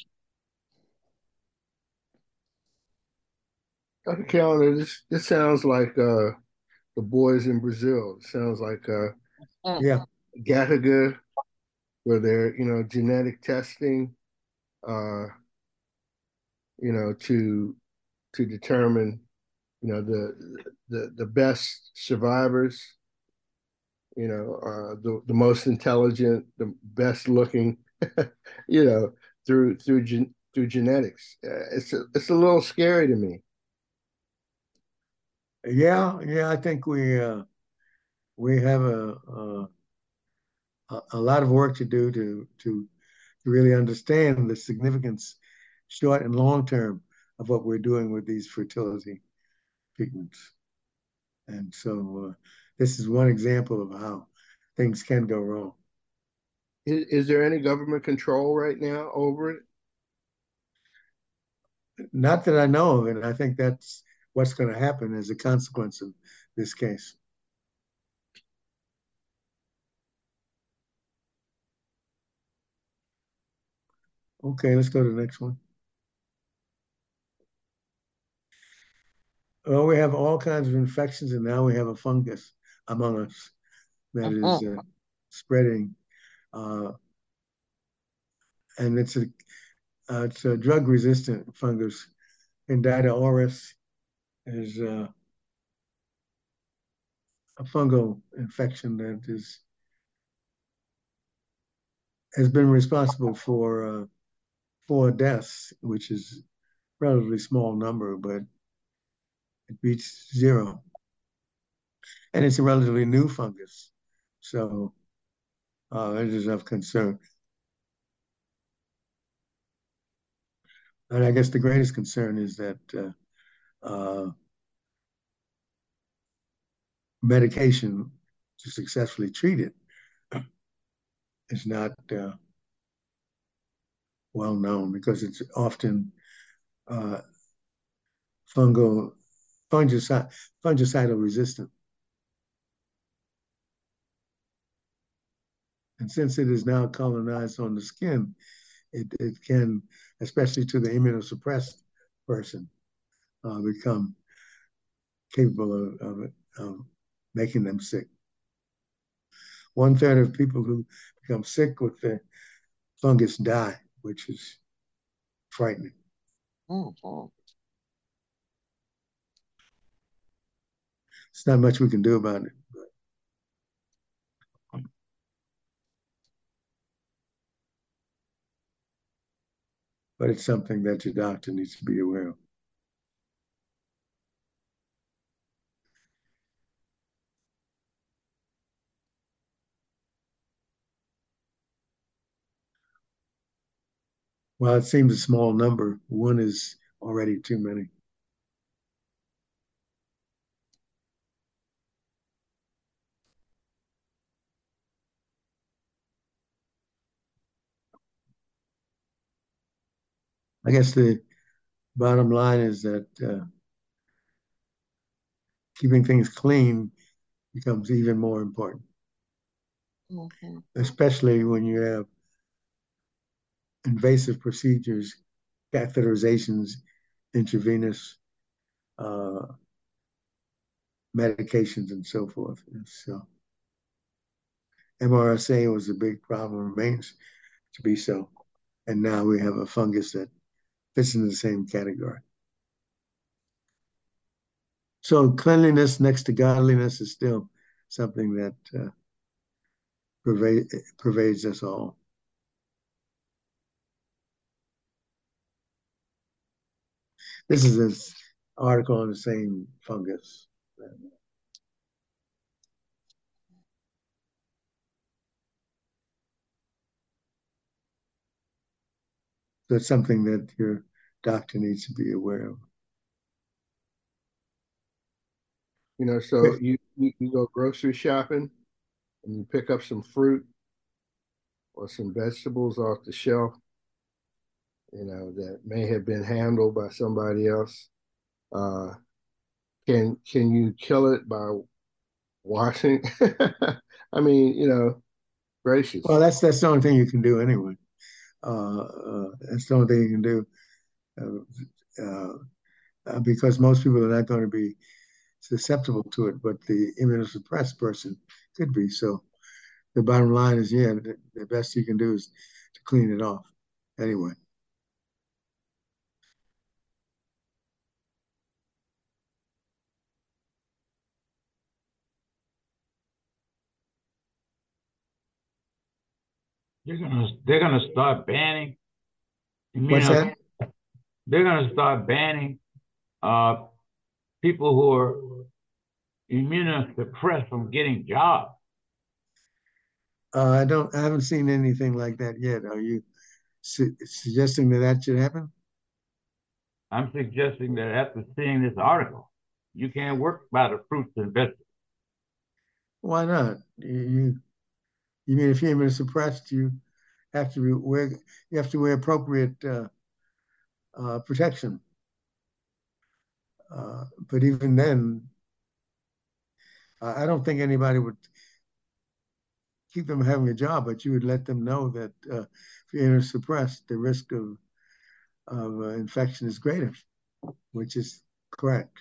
Dr. Callender, this sounds like the boys in Brazil. It sounds like Gattaca, where they're genetic testing, to determine the best survivors, the most intelligent, the best looking, through genetics. It's a little scary to me. Yeah, I think we have a lot of work to do to really understand the significance, short and long term, of what we're doing with these fertility treatments. And so this is one example of how things can go wrong. Is there any government control right now over it? Not that I know of, and I think that's what's going to happen as a consequence of this case. Okay, let's go to the next one. Well, we have all kinds of infections, and now we have a fungus among us that is spreading. And it's a drug-resistant fungus. Candida auris is a fungal infection that has been responsible for 4 deaths, which is a relatively small number, but it reached 0. And it's a relatively new fungus. So it is of concern. And I guess the greatest concern is that medication to successfully treat it is not well known, because it's often fungicidal resistant. And since it is now colonized on the skin, it can, especially to the immunosuppressed person, become capable of making them sick. 1/3 of people who become sick with the fungus die, which is frightening. Mm-hmm. It's not much we can do about it. But. It's something that your doctor needs to be aware of. While it seems a small number, 1 is already too many. I guess the bottom line is that keeping things clean becomes even more important, especially when you have invasive procedures, catheterizations, intravenous medications and so forth. And so MRSA was a big problem, remains to be so. And now we have a fungus that fits in the same category. So cleanliness next to godliness is still something that pervades us all. This is an article on the same fungus. So it's something that your doctor needs to be aware of. You know, so you go grocery shopping and you pick up some fruit or some vegetables off the shelf, you know, that may have been handled by somebody else. Can you kill it by washing? I mean, you know, gracious. Well, that's the only thing you can do anyway. That's the only thing you can do because most people are not going to be susceptible to it, but the immunosuppressed person could be. So the bottom line is, yeah, the best you can do is to clean it off anyway. They're gonna start banning. What's that? They're gonna start banning people who are immunosuppressed from getting jobs. I haven't seen anything like that yet. Are you suggesting that should happen? I'm suggesting that after seeing this article, you can't work by the fruits and vegetables. Why not? You mean if you're immunosuppressed, you have to wear appropriate protection. But even then, I don't think anybody would keep them having a job, but you would let them know that if you're immunosuppressed, the risk of infection is greater, which is correct.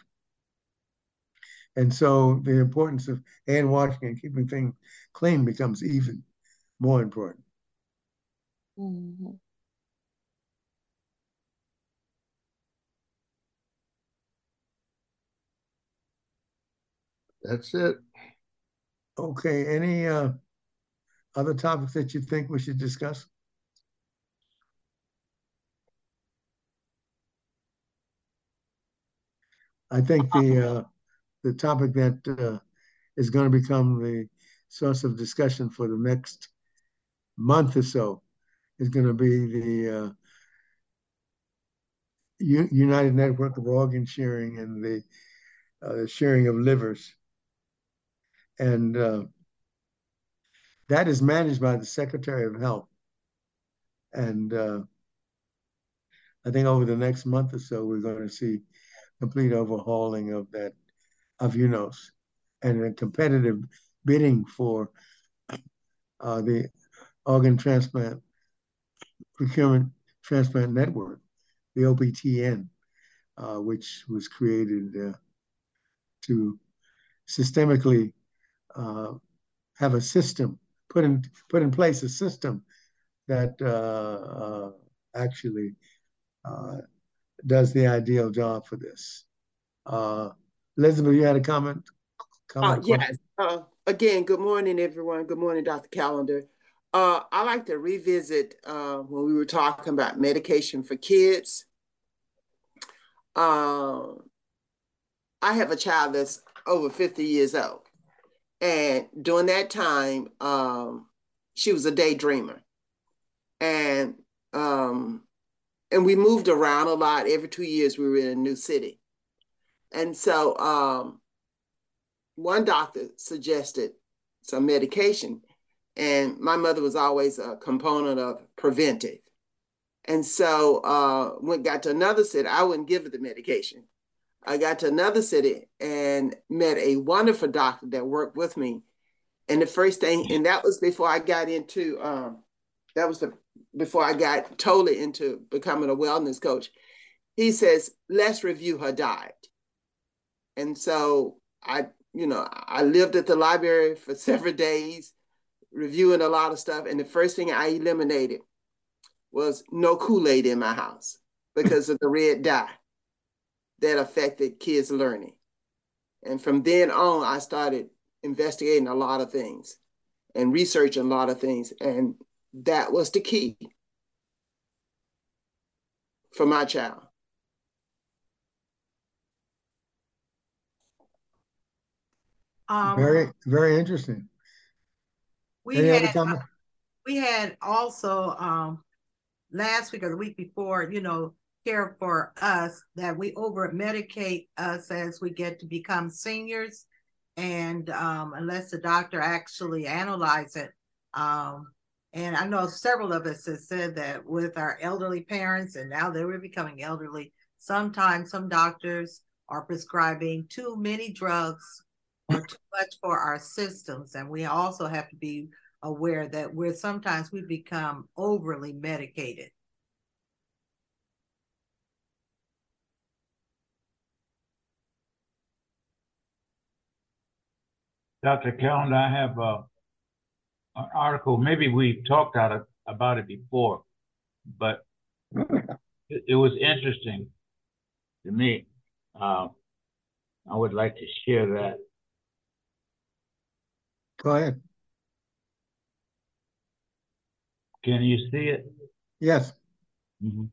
And so the importance of hand washing and keeping things clean becomes even more important. Mm-hmm. That's it. Okay. Any other topics that you think we should discuss? I think the topic that is going to become the source of discussion for the next month or so is going to be the United Network of Organ Sharing and the sharing of livers. And that is managed by the Secretary of Health. And I think over the next month or so, we're going to see complete overhauling of that, of UNOS, and a competitive bidding for the organ transplant procurement transplant network, the OPTN, which was created to systemically have a system, put in place a system that actually does the ideal job for this. Elizabeth, you had a comment? Yes. Again, good morning, everyone. Good morning, Dr. Callender. I like to revisit when we were talking about medication for kids. I have a child that's over 50 years old. And during that time, she was a daydreamer. And we moved around a lot. Every 2 years, we were in a new city. And so one doctor suggested some medication, and my mother was always a component of preventive. And so when got to another city, I wouldn't give her the medication. I got to another city and met a wonderful doctor that worked with me. And the first thing, and that was before I got into, before I got totally into becoming a wellness coach. He says, let's review her diet. And so I you know, I lived at the library for several days, reviewing a lot of stuff. And the first thing I eliminated was no Kool-Aid in my house because of the red dye that affected kids' learning. And from then on, I started investigating a lot of things and researching a lot of things. And that was the key for my child. Very, very interesting. We had also last week or the week before, you know, Care For Us, that we over-medicate us as we get to become seniors. And unless the doctor actually analyzes it. And I know several of us have said that with our elderly parents, and now that we're becoming elderly, sometimes some doctors are prescribing too many drugs or too much for our systems. And we also have to be aware that we're sometimes we become overly medicated. Dr. Callender, I have an article, maybe we've talked about it before, but it was interesting to me. I would like to share that. Go ahead. Can you see it? Yes. Mm-hmm.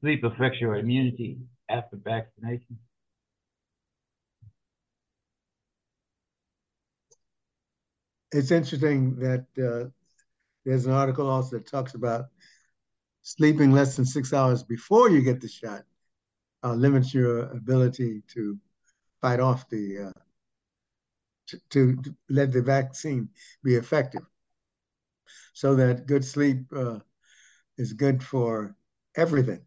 Sleep affects your immunity after vaccination. It's interesting that there's an article also that talks about sleeping less than 6 hours before you get the shot limits your ability to fight off the, to let the vaccine be effective. So that good sleep is good for everything.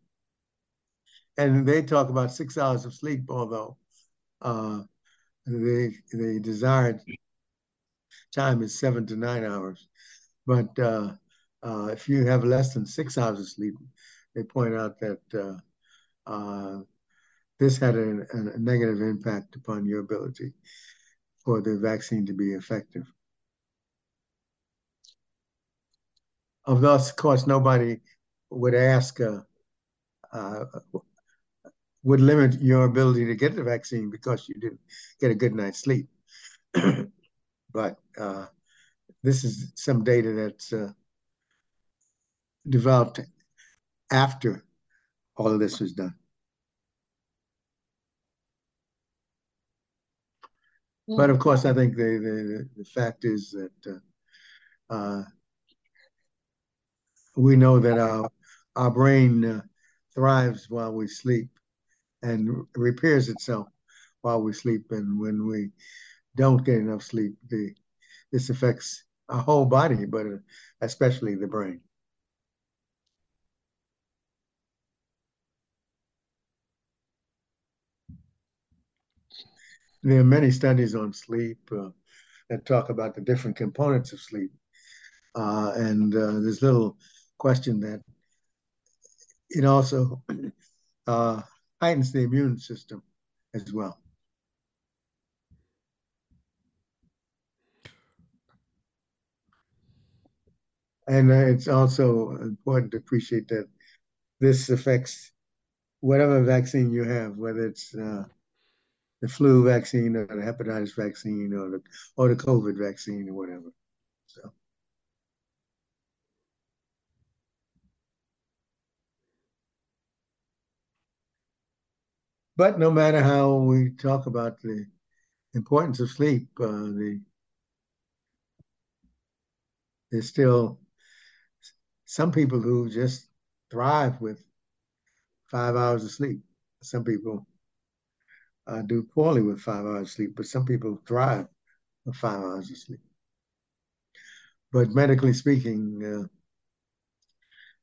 And they talk about 6 hours of sleep, although the desired time is 7 to 9 hours. But if you have less than 6 hours of sleep, they point out that this had a negative impact upon your ability for the vaccine to be effective. Of course, nobody would ask, would limit your ability to get the vaccine because you didn't get a good night's sleep. But this is some data that's developed after all of this was done. Yeah. But of course, I think the fact is that we know that our brain thrives while we sleep and repairs itself while we sleep. And when we don't get enough sleep, this affects our whole body, but especially the brain. There are many studies on sleep that talk about the different components of sleep. And there's little question that it also heightens the immune system as well. And it's also important to appreciate that this affects whatever vaccine you have, whether it's the flu vaccine or the hepatitis vaccine or the COVID vaccine or whatever. So. But no matter how we talk about the importance of sleep, there's still some people who just thrive with 5 hours of sleep. Some people do poorly with 5 hours of sleep, but some people thrive with 5 hours of sleep. But medically speaking,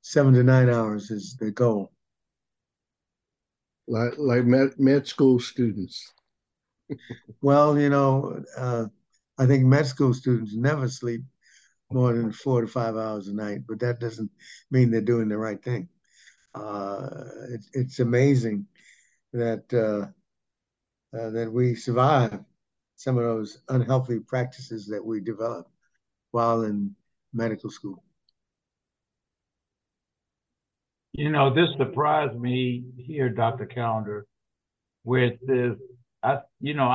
7 to 9 hours is the goal. Like med school students. Well, you know, I think med school students never sleep more than 4 to 5 hours a night, but that doesn't mean they're doing the right thing. It's amazing that that we survive some of those unhealthy practices that we developed while in medical school. You know, this surprised me here, Dr. Callender, where it says, I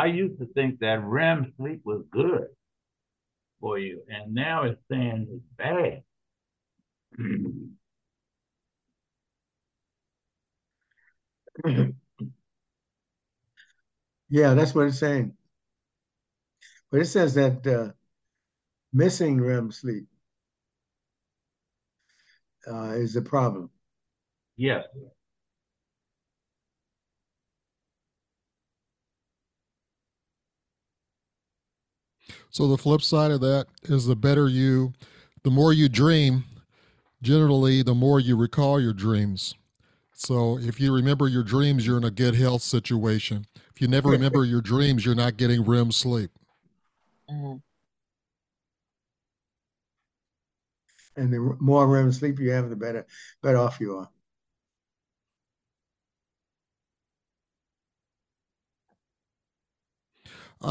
used to think that REM sleep was good for you, and now it's saying it's bad. Yeah, that's what it's saying. But it says that missing REM sleep is a problem. Yes. So the flip side of that is the better you, the more you dream, generally, the more you recall your dreams. So if you remember your dreams, you're in a good health situation. If you never remember your dreams, you're not getting REM sleep. And the more REM sleep you have, the better off you are.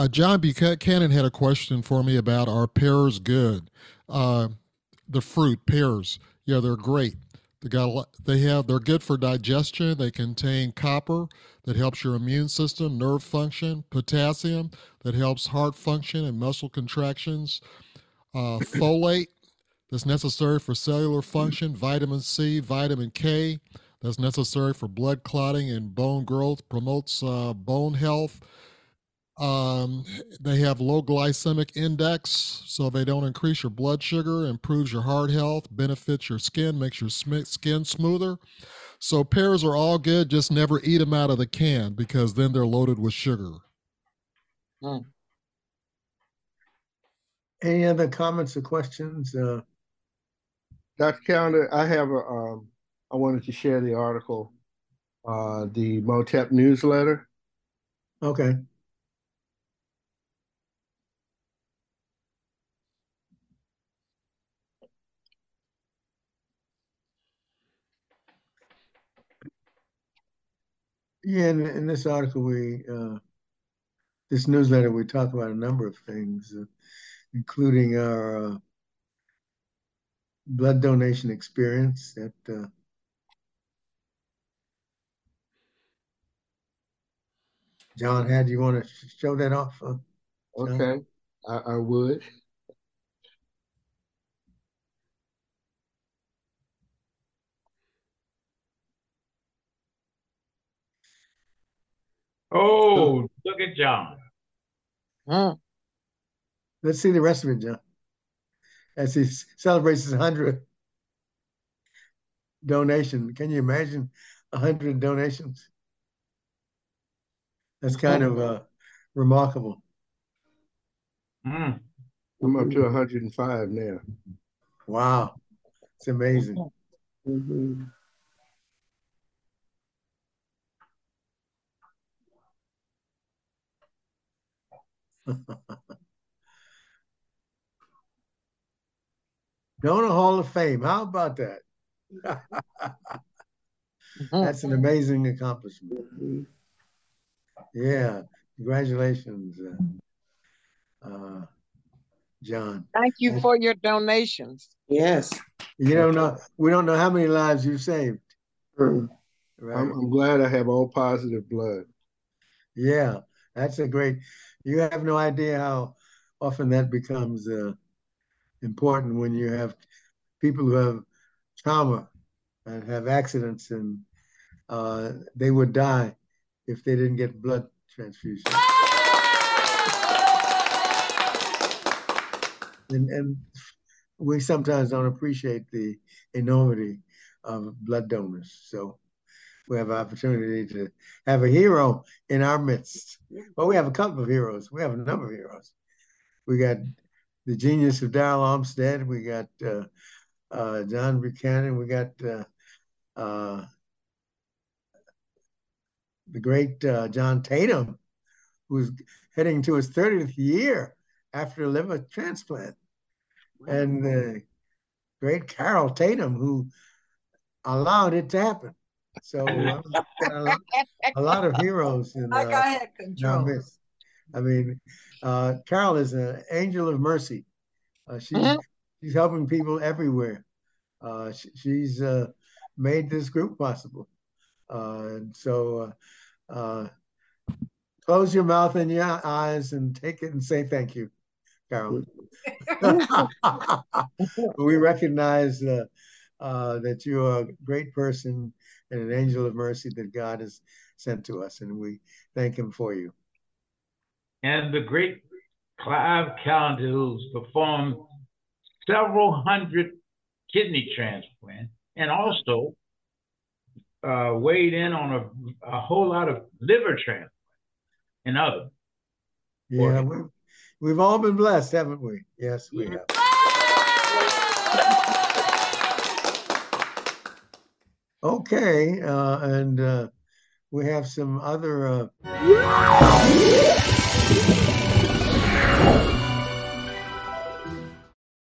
John Buchanan had a question for me about are pears good? The fruit, pears, yeah, they're great. They're good for digestion. They contain copper that helps your immune system, nerve function, potassium that helps heart function and muscle contractions, folate that's necessary for cellular function, vitamin C, vitamin K that's necessary for blood clotting and bone growth, promotes bone health. They have low glycemic index, so they don't increase your blood sugar, improves your heart health, benefits your skin, makes your skin smoother. So pears are all good, just never eat them out of the can because then they're loaded with sugar. Any other comments or questions? Dr. Callender, I have I wanted to share the article, the MOTEP newsletter. Okay. Yeah, in this article, this newsletter, we talk about a number of things, including our blood donation experience at John had. You want to show that off? Okay, I would. Oh, look at John. Let's see the rest of it, John, as he celebrates his 100th donation. Can you imagine 100 donations? That's kind of remarkable. I'm up to 105 now. Wow. It's amazing. Mm-hmm. Donor Hall of Fame. How about that? That's an amazing accomplishment. Yeah. Congratulations, John. Thank you for your donations. Yes. You don't know. We don't know how many lives you saved. Right? I'm glad I have all positive blood. Yeah. That's a great. You have no idea how often that becomes important when you have people who have trauma and have accidents, and they would die if they didn't get blood transfusion. And we sometimes don't appreciate the enormity of blood donors. So we have an opportunity to have a hero in our midst. Well, we have a couple of heroes. We have a number of heroes. We got the genius of Darryl Armistead. We got John Buchanan. We got the great John Tatum, who's heading to his 30th year after a liver transplant. Wow. And the great Carol Tatum, who allowed it to happen. So a lot of heroes in our midst. I mean, Carol is an angel of mercy. She's helping people everywhere. She's made this group possible. So close your mouth and your eyes and take it and say thank you, Carol. We recognize that you are a great person and an angel of mercy that God has sent to us, and we thank him for you. And the great Clive Callender, who's performed several hundred kidney transplants, and also weighed in on a whole lot of liver transplants and others. Yeah, we've all been blessed, haven't we? Yes, we have. Okay, and we have some other...